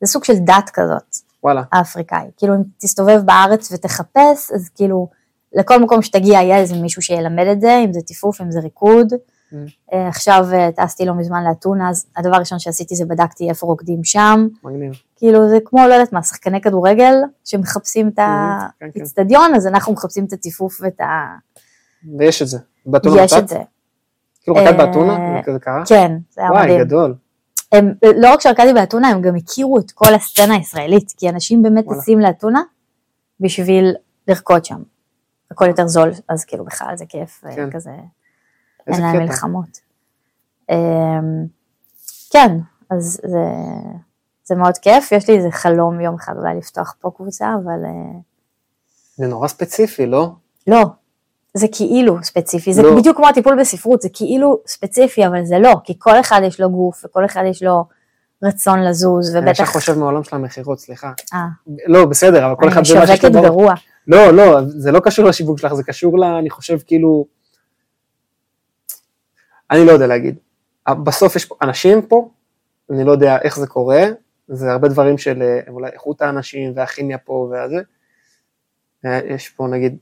זה סוג של דת כזאת. וואלה. האפריקאי. כאילו, אם תסתובב בארץ ותחפש, אז כאילו, לכל מקום שתגיע יהיה איזה מישהו שילמד את זה, אם זה טיפוף, אם זה ריקוד. עכשיו טסתי לא מזמן לאתונה, אז הדבר הראשון שעשיתי זה בדקתי איפה רוקדים שם. מגניב. כאילו זה כמו, לא יודעת מה, שחקני כדורגל, שמחפשים את האצטדיון, אז אנחנו מחפשים את הציפוף ואת ה... ויש את זה. באתונה רקדת? יש את זה. כאילו רקדת באתונה? כזה קרה? כן, זה היה מדהים. וואי, גדול. לא רק שרקדתי באתונה, הם גם הכירו את כל הסצנה הישראלית, כי אנשים באמת טסים לאתונה בשביל לרקוד שם. הכל יותר זול, אז כאילו בכלל זה כיף וכזה. אין להם מלחמות. כן, אז זה, זה מאוד כיף, יש לי איזה חלום יום אחד אולי לפתוח פה קבוצה, אבל... זה נורא ספציפי, לא? לא, זה כאילו ספציפי, זה לא. בדיוק כמו הטיפול בספרות, זה כאילו ספציפי, אבל זה לא, כי כל אחד יש לו גוף, וכל אחד יש לו רצון לזוז, ובטח... אני חושב מעולם של המחירות, סליחה. אה. לא, בסדר, אבל כל אחד זה מה שאתה... אני משווקת ברוע. לא, לא, זה לא קשור לשיווק שלך, זה קשור לה, אני חושב כאילו... אני לא יודע להגיד, בסוף יש אנשים פה, אני לא יודע איך זה קורה, זה הרבה דברים של אולי איכות האנשים והכימיה פה וזה, יש פה נגיד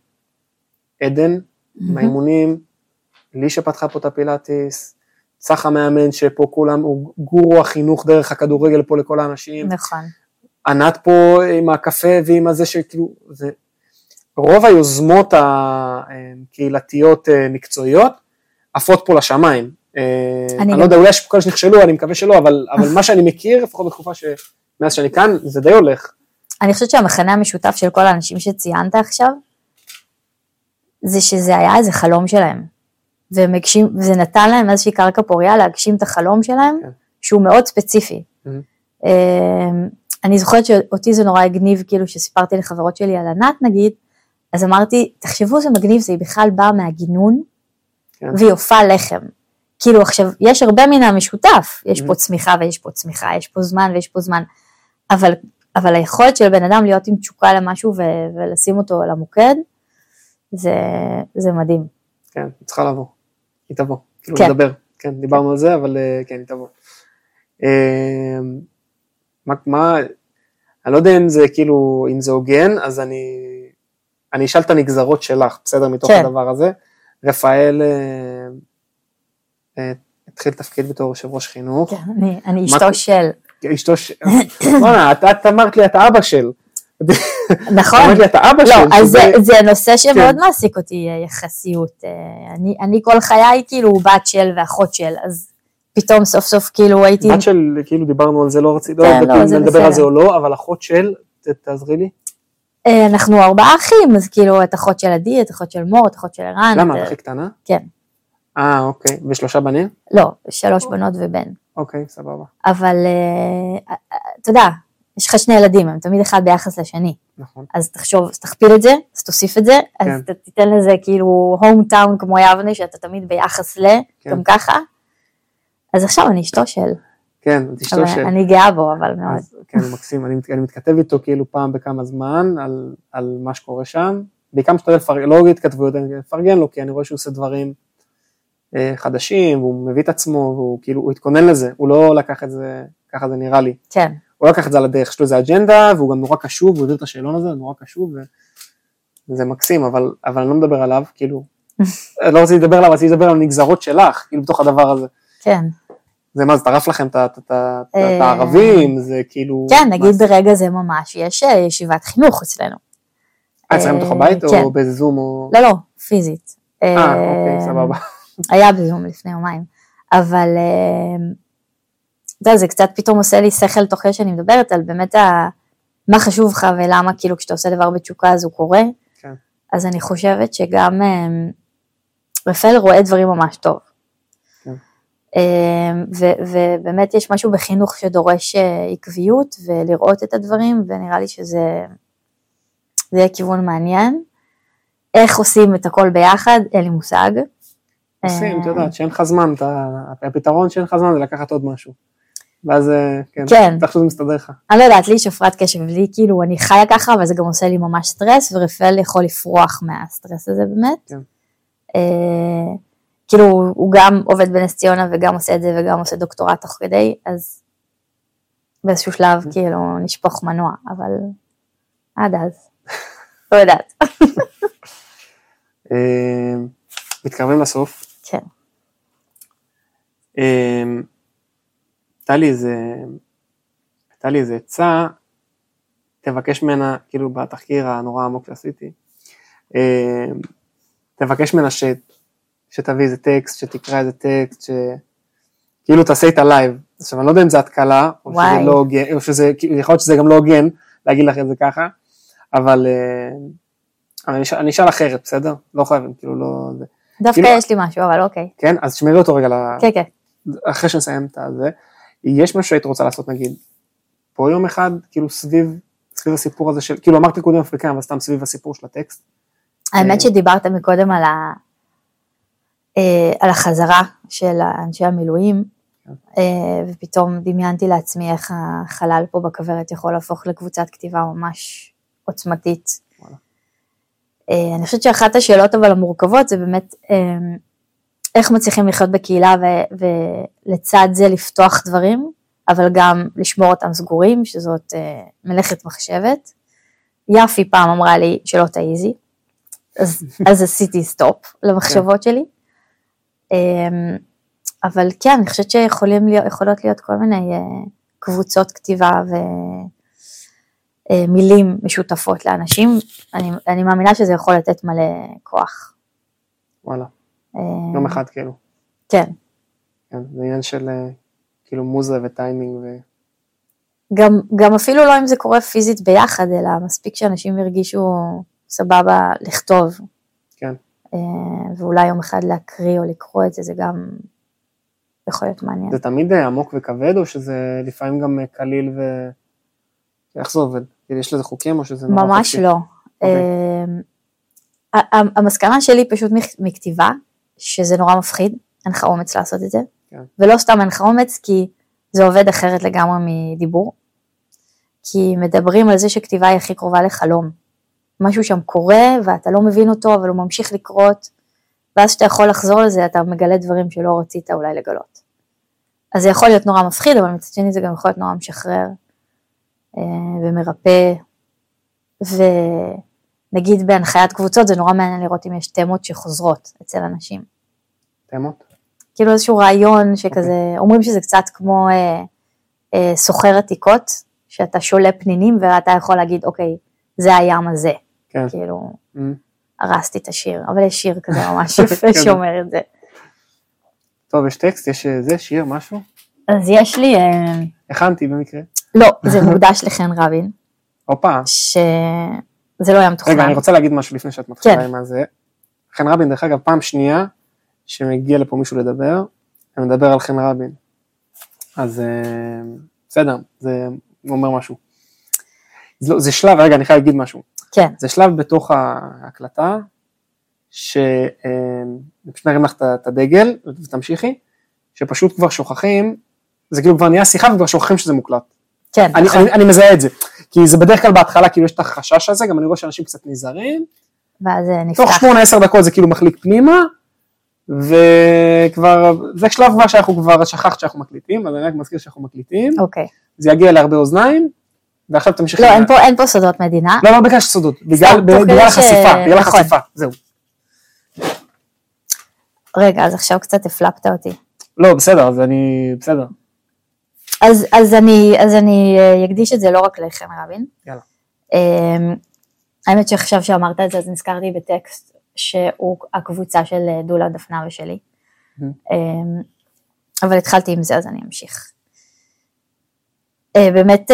עדן, מהאימונים, לי שפתחה פה את הפילאטיס, צח המאמן שפה כולם, הוא גורו החינוך דרך הכדורגל פה לכל האנשים, נכון. ענת פה עם הקפה ועם הזה שכאילו, זה רוב היוזמות הקהילתיות מקצועיות, עפות פה לשמיים, אני לא יודע, אולי יש פה כאלה שנכשלו, אני מקווה שלא, אבל מה שאני מכיר, לפחות בתקופה שמאז שאני כאן, זה די הולך. אני חושבת שהמחנה המשותף של כל האנשים שציינת עכשיו, זה שזה היה איזה חלום שלהם, וזה נתן להם איזושהי קרקע פוריה להגשים את החלום שלהם, שהוא מאוד ספציפי. אני זוכרת שאותי זה נורא הגניב, כאילו שסיפרתי לחברות שלי על ענת נגיד, אז אמרתי, תחשבו זה מגניב, זה בכלל בא מהגינון, והיא הופעה לחם. כאילו עכשיו, יש הרבה מן המשותף, יש פה צמיחה ויש פה צמיחה, יש פה זמן ויש פה זמן, אבל, אבל היכולת של בן אדם להיות עם תשוקה למשהו ו- ולשים אותו למוקד, זה, זה מדהים. כן, היא צריכה לבוא, היא תבוא, כאילו כן. נדבר, כן, דיברנו כן. על זה, אבל כן, היא תבוא. מה, מה, אני לא יודע אם זה כאילו, אם זה הוגן, אז אני, אני אשאל את הנגזרות שלך, בסדר, מתוך כן. הדבר הזה, רפאל התחיל תפקיד בתור יושב ראש חינוך. אני אשתו של. אשתו של. בוא'נה, את אמרת לי, את האבא של. נכון. אמרת לי, את האבא של. לא, אז זה נושא שמאוד מעסיק אותי, יחסיות. אני כל חיי כאילו בת של ואחות של, אז פתאום סוף סוף כאילו הייתי... בת של, כאילו דיברנו על זה, לא רציתי לדבר על זה או לא, אבל אחות של, תעזרי לי. אנחנו ארבעה אחים, אז כאילו את אחות של עדי, את אחות של מור, את אחות של ערן. למה, את הכי קטנה? כן. אה, אוקיי, ושלושה בנים? לא, שלוש בנות ובן. אוקיי, סבבה. אבל, אתה יודע, יש לך שני ילדים, הם תמיד אחד ביחס לשני. נכון. אז תחשוב, אז תכפיל את זה, אז תוסיף את זה, אז תיתן לזה כאילו הום טאון כמו יבנה, שאתה תמיד ביחס ל, גם ככה. אז עכשיו אני אשתו של... כן, תשתו של... אני גאה בו, אבל מאוד. כן, מקסים, אני מתכתב איתו כאילו פעם בכמה זמן על מה שקורה שם, בעיקר משתדל לפרגן, לא התכתבו יותר, לפרגן לו, כי אני רואה שהוא עושה דברים חדשים, והוא מביא את עצמו, והוא כאילו, התכונן לזה, הוא לא לקח את זה, ככה זה נראה לי. כן. הוא לקח את זה על הדרך, יש לו איזה אג'נדה, והוא גם נורא קשוב, הוא יודע את השאלון הזה, נורא קשוב, וזה מקסים, אבל אני לא מדבר עליו, כאילו, לא רוצה לדבר עליו, רציתי לדבר על הנגזרות שלך, כאילו, בתוך הדבר הזה. כן. זה מה, זה טרף לכם את הערבים, זה כאילו... כן, נגיד ברגע זה ממש, יש ישיבת חינוך אצלנו. אה, צריכים לתוך הבית או בזום או... לא, לא, פיזית. אה, אוקיי, סבבה. היה בזום לפני יומיים, אבל... אתה יודע, זה קצת פתאום עושה לי שכל תוך כדי שאני מדברת, על באמת מה חשוב לך ולמה, כאילו כשאתה עושה דבר בתשוקה אז הוא קורה, אז אני חושבת שגם רפאל רואה דברים ממש טוב. כן. ו- ובאמת יש משהו בחינוך שדורש עקביות, ולראות את הדברים, ונראה לי שזה זה יהיה כיוון מעניין. איך עושים את הכל ביחד, אין לי מושג. עושים, אתה יודעת, שאין לך זמן, הפתרון שאין לך זמן זה לקחת עוד משהו. ואז, כן, אתה חושב מסתדר לך. אני לא יודעת, לי שפרת קשב, לי כאילו, אני חיה ככה, אבל זה גם עושה לי ממש סטרס, ורפאל יכול לפרוח מהסטרס הזה באמת. כאילו, הוא גם עובד בנס ציונה, וגם עושה את זה, וגם עושה דוקטורט תוך כדי, אז באיזשהו שלב, כאילו, נשפוך מנוע, אבל עד אז. לא יודעת. מתקרבים לסוף. כן. הייתה לי איזה, הייתה לי איזה צע, תבקש ממנה, כאילו בתחקיר הנורא עמוק שעשיתי, תבקש ממנה ש, שתביא איזה טקסט, שתקרא איזה טקסט, ש, כאילו תעשה איתה לייב. עכשיו, אני לא יודע אם זה התקלה, או שזה לא הוגן, או שזה, יכול להיות שזה גם לא הוגן, להגיד לך את זה ככה, אבל אני אשאל אחרת, בסדר? לא חייבים, כאילו לא... דווקא יש לי משהו, אבל אוקיי. כן? אז שמעי אותו רגע, אחרי שנסיים את זה, יש משהו שהיית רוצה לעשות, נגיד, פה יום אחד, כאילו סביב, סביב הסיפור הזה של, כאילו אמרת קודם אפריקאים, אבל סתם סביב הסיפור של הטקסט. האמת שדיברת מקודם על ה... על החזרה של האנשי המילואים, ופתאום דמיינתי לעצמי איך החלל פה בכברת יכול להפוך לקבוצת כתיבה ממש עוצמתית. אני חושבת שאחת השאלות אבל המורכבות זה באמת איך מצליחים לחיות בקהילה ולצד זה לפתוח דברים, אבל גם לשמור אותם סגורים, שזאת מלאכת מחשבת. יפי פעם אמרה לי שלא תעיזי, אז עשיתי סטופ למחשבות שלי. אבל כן, אני חושבת שיכולות להיות כל מיני קבוצות כתיבה ו... מילים משותפות לאנשים, אני, אני מאמינה שזה יכול לתת מלא כוח. וואלה, יום אחד כאילו. כן. כן, זה עניין של כאילו מוזה וטיימינג. ו... גם, גם אפילו לא אם זה קורה פיזית ביחד, אלא מספיק שאנשים ירגישו סבבה לכתוב. כן. ואולי יום אחד להקריא או לקרוא את זה, זה גם יכול להיות מעניין. זה תמיד עמוק וכבד, או שזה לפעמים גם קליל ו... איך זה עובד? יש לזה חוקים או שזה נורא חופשי? ממש לא. המסקנה שלי פשוט מכתיבה, שזה נורא מפחיד, אין לך אומץ לעשות את זה, ולא סתם אין לך אומץ, כי זה עובד אחרת לגמרי מדיבור, כי מדברים על זה שכתיבה היא הכי קרובה לחלום. משהו שם קורה, ואתה לא מבין אותו, אבל הוא ממשיך לקרות, ואז שאתה יכול לחזור לזה, אתה מגלה דברים שלא רצית אולי לגלות. אז זה יכול להיות נורא מפחיד, אבל מצד שני זה גם יכול להיות נורא משחרר, ומרפא, ונגיד בהנחיית קבוצות, זה נורא מעניין לראות אם יש תמות שחוזרות אצל אנשים. תמות? כאילו איזשהו רעיון שכזה, אומרים שזה קצת כמו סוחר עתיקות, שאתה שולה פנינים ואתה יכול להגיד, אוקיי, זה הים הזה. כאילו, הרסתי את השיר, אבל יש שיר כזה ממש יפה שאומר את זה. טוב, יש טקסט, יש זה, שיר, משהו? אז יש לי... הכנתי במקרה. לא, זה מוקדש לחן רבין. אופה. שזה לא היה מתוכנן. רגע, אני רוצה להגיד משהו לפני שאת מתחילה עם הזה. חן רבין, דרך אגב, פעם שנייה, שמגיע לפה מישהו לדבר, אני מדבר על חן רבין. אז בסדר, זה אומר משהו. זה שלב, רגע, אני חייב להגיד משהו. כן. זה שלב בתוך ההקלטה, שפשוט נרים לך את הדגל, ותמשיכי, שפשוט כבר שוכחים, זה כאילו כבר נהיה שיחה, וכבר שוכחים שזה מוקלט. כן, אני, נכון. אני, אני מזהה את זה, כי זה בדרך כלל בהתחלה, כאילו יש את החשש הזה, גם אני רואה שאנשים קצת נזהרים, ואז נפתח. תוך שמונה עשרה דקות זה כאילו מחליק פנימה, וכבר, זה שלב מה שאנחנו כבר שכחת שאנחנו מקליטים, אז אני רק מזכיר שאנחנו מקליטים, אוקיי. זה יגיע להרבה אוזניים, ועכשיו תמשיכים. לא, אין פה, אין פה סודות מדינה. לא, לא בגלל שסודות, בגלל, בגלל ש... החשיפה, בגלל נכון. החשיפה, זהו. רגע, אז עכשיו קצת הפלפת אותי. לא, בסדר, אז אני, בסדר. אז, אז אני, אז אני אקדיש את זה לא רק לחן רבין. יאללה. האמת שחשב שאמרת את זה, אז נזכרתי בטקסט שהוא הקבוצה של דולה דפנה ושלי. אבל התחלתי עם זה, אז אני אמשיך. באמת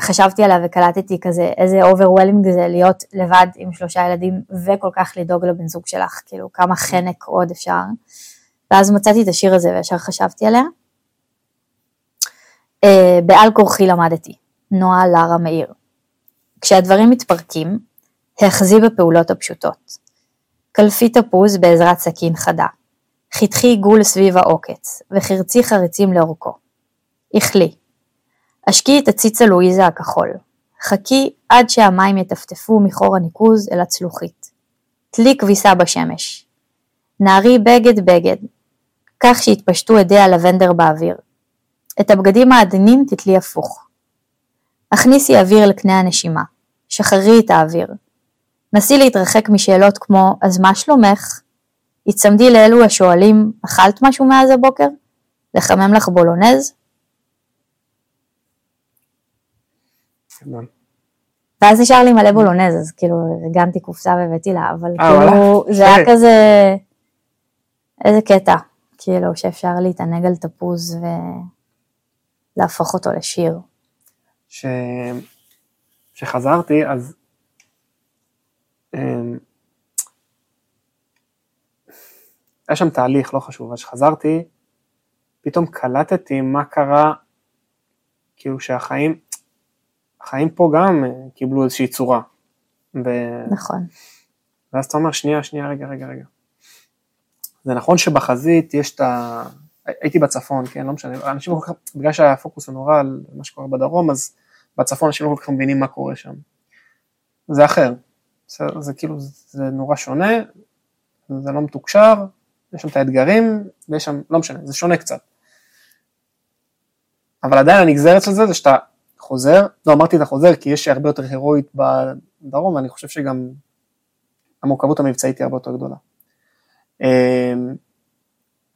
חשבתי עליו וקלטתי כזה, איזה overwhelming זה להיות לבד עם שלושה ילדים, וכל כך לדאוג לבן זוג שלך, כאילו כמה חנק עוד אפשר. ואז מצאתי את השיר הזה וישר חשבתי עליה. בעל כורחי למדתי, נועה לרה מאיר. כשהדברים מתפרקים, החזי בפעולות הפשוטות. קלפי תפוז בעזרת סכין חדה. חיתכי עיגול סביב העוקץ, וחרצי חריצים לאורכו. איכלי. אשקי את הציץ הלואיזה הכחול. חכי עד שהמים יטפטפו מחור הניקוז אל הצלוחית. תלי כביסה בשמש. נערי בגד בגד. כך שיתפשטו עדי הלוונדר באוויר. את הבגדים העדנים תתלי הפוך. הכניסי אוויר אל קנה הנשימה. שחררי את האוויר. נסי להתרחק משאלות כמו, אז מה שלומך? הצמדי לאלו השואלים, אכלת משהו מאז הבוקר? לחמם לך בולונז? ואז נשאר לי מלא בולונז, אז כאילו הגנתי קופסה והבאתי לה, אבל כאילו זה היה כזה, איזה קטע, כאילו שאפשר להתענג על תפוז ולהפוך אותו לשיר. כשחזרתי, אז היה שם תהליך, לא חשוב, אז שחזרתי, פתאום קלטתי מה קרה, כאילו שהחיים, החיים פה גם קיבלו איזושהי צורה. נכון. ואז אתה אומר, שנייה, שנייה, רגע, רגע, רגע. זה נכון שבחזית יש את ה... הייתי בצפון, כן, לא משנה, אנשים לא כל כך, בגלל שהפוקוס הוא נורא על מה שקורה בדרום, אז בצפון אנשים לא כל כך מבינים מה קורה שם. זה אחר. זה, זה כאילו, זה נורא שונה, זה לא מתוקשר, יש שם את האתגרים, ויש שם, לא משנה, זה שונה קצת. אבל עדיין הנגזרת של זה, זה שאתה חוזר, לא אמרתי את החוזר, כי יש הרבה יותר הירואית בדרום, ואני חושב שגם המורכבות המבצעית היא הרבה יותר גדולה.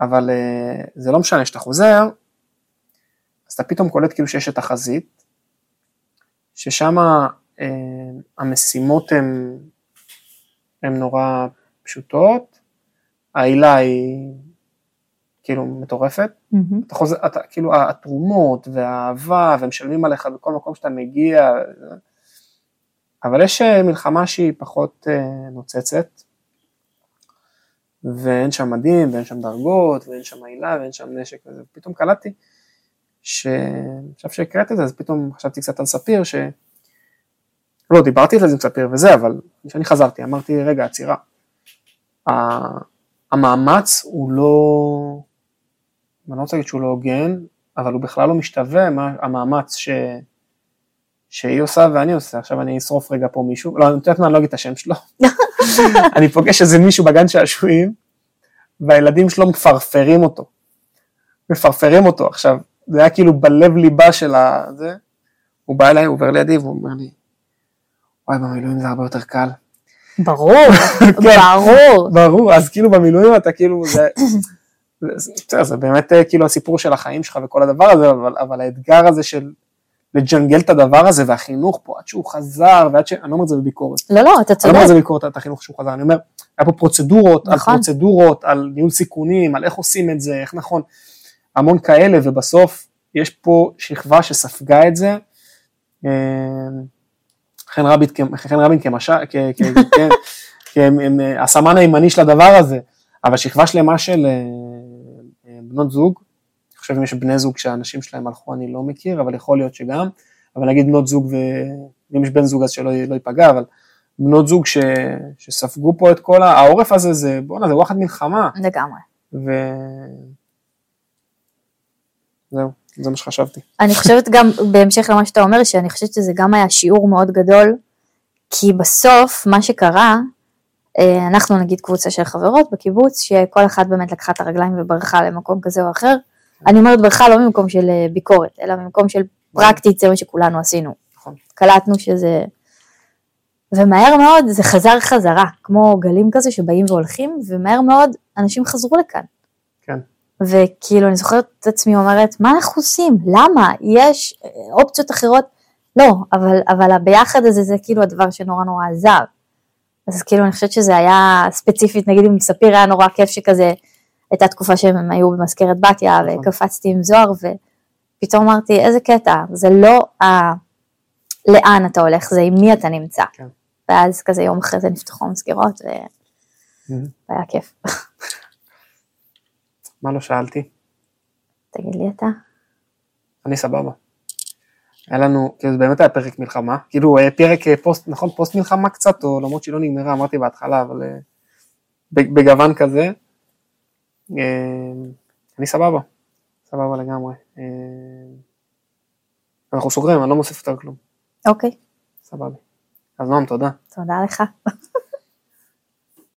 אבל זה לא משנה, שאתה חוזר, אז אתה פתאום קולט כאילו שיש את החזית, ששם המשימות הן, הן נורא פשוטות, העילה היא כאילו מטורפת, mm-hmm. אתה חוזר, אתה, כאילו התרומות והאהבה, והם משלמים עליך בכל מקום שאתה מגיע, אבל יש מלחמה שהיא פחות אה, נוצצת, ואין שם מדים, ואין שם דרגות, ואין שם העילה, ואין שם נשק, ופתאום קלטתי, שעכשיו שהקראתי את זה, אז פתאום חשבתי קצת על ספיר, ש... לא, דיברתי על זה עם ספיר וזה, אבל כשאני חזרתי, אמרתי, רגע, עצירה, המאמץ הוא לא, אני לא רוצה להגיד שהוא לא הוגן, אבל הוא בכלל לא משתווה, המאמץ ש, שהיא עושה ואני עושה, עכשיו אני אשרוף רגע פה מישהו, לא, אני יודעת מה, אני לא אגיד את השם שלו, אני פוגש איזה מישהו בגן שעשועים, והילדים שלו מפרפרים אותו, מפרפרים אותו עכשיו, זה היה כאילו בלב ליבה של זה, הוא בא אליי, הוא עובר לידי, והוא אומר לי, וואי, במילואים זה הרבה יותר קל, ברור, ברור. ברור, אז כאילו במילואים אתה כאילו, זה באמת כאילו הסיפור של החיים שלך וכל הדבר הזה, אבל האתגר הזה של לג'נגל את הדבר הזה והחינוך פה, עד שהוא חזר, ועד ש... אני לא אומר את זה בביקורת. לא, לא, אתה צודק. אני לא אומר את זה בביקורת, את החינוך שהוא חזר. אני אומר, היה פה פרוצדורות, על פרוצדורות, על ניהול סיכונים, על איך עושים את זה, איך נכון, המון כאלה, ובסוף יש פה שכבה שספגה את זה, חן רבין, חן רבין כמשל, כסמן הימני של הדבר הזה, אבל שכבה שלמה של בנות זוג, אני חושב אם יש בני זוג שהאנשים שלהם הלכו, אני לא מכיר, אבל יכול להיות שגם, אבל נגיד בנות זוג, ואם יש בן זוג אז שלא ייפגע, אבל בנות זוג שספגו פה את כל העורף הזה, זה בואו, זה וואחד מלחמה. לגמרי. וזהו. זה מה שחשבתי. אני חושבת גם בהמשך למה שאתה אומר, שאני חושבת שזה גם היה שיעור מאוד גדול, כי בסוף מה שקרה, אנחנו נגיד קבוצה של חברות בקיבוץ, שכל אחת באמת לקחה את הרגליים וברחה למקום כזה או אחר, אני אומרת ברחה לא ממקום של ביקורת, אלא ממקום של פרקטית, זה מה שכולנו עשינו. קלטנו שזה, ומהר מאוד זה חזר חזרה, כמו גלים כזה שבאים והולכים, ומהר מאוד אנשים חזרו לכאן. כן. וכאילו אני זוכרת את עצמי אומרת, מה אנחנו עושים? למה? יש אופציות אחרות? לא, אבל, אבל הביחד הזה זה כאילו הדבר שנורא נורא עזר. אז כאילו אני חושבת שזה היה ספציפית, נגיד עם ספיר היה נורא כיף שכזה, הייתה תקופה שהם היו במזכרת בתיה וקפצתי עם זוהר ופתאום אמרתי, איזה קטע, זה לא לאן אתה הולך, זה עם מי אתה נמצא. כן. ואז כזה יום אחרי זה נפתחו מסגרות, והיה כיף. מה לא שאלתי? תגיד לי אתה. אני סבבה. היה לנו, כאילו זה באמת היה פרק מלחמה, כאילו פרק פוסט, נכון, פוסט מלחמה קצת, או למרות שהיא לא נגמרה, אמרתי בהתחלה, אבל בגוון כזה, אני סבבה, סבבה לגמרי. אנחנו סוגרים, אני לא מוסיף יותר כלום. אוקיי. סבבה. אז נועם, תודה. תודה לך.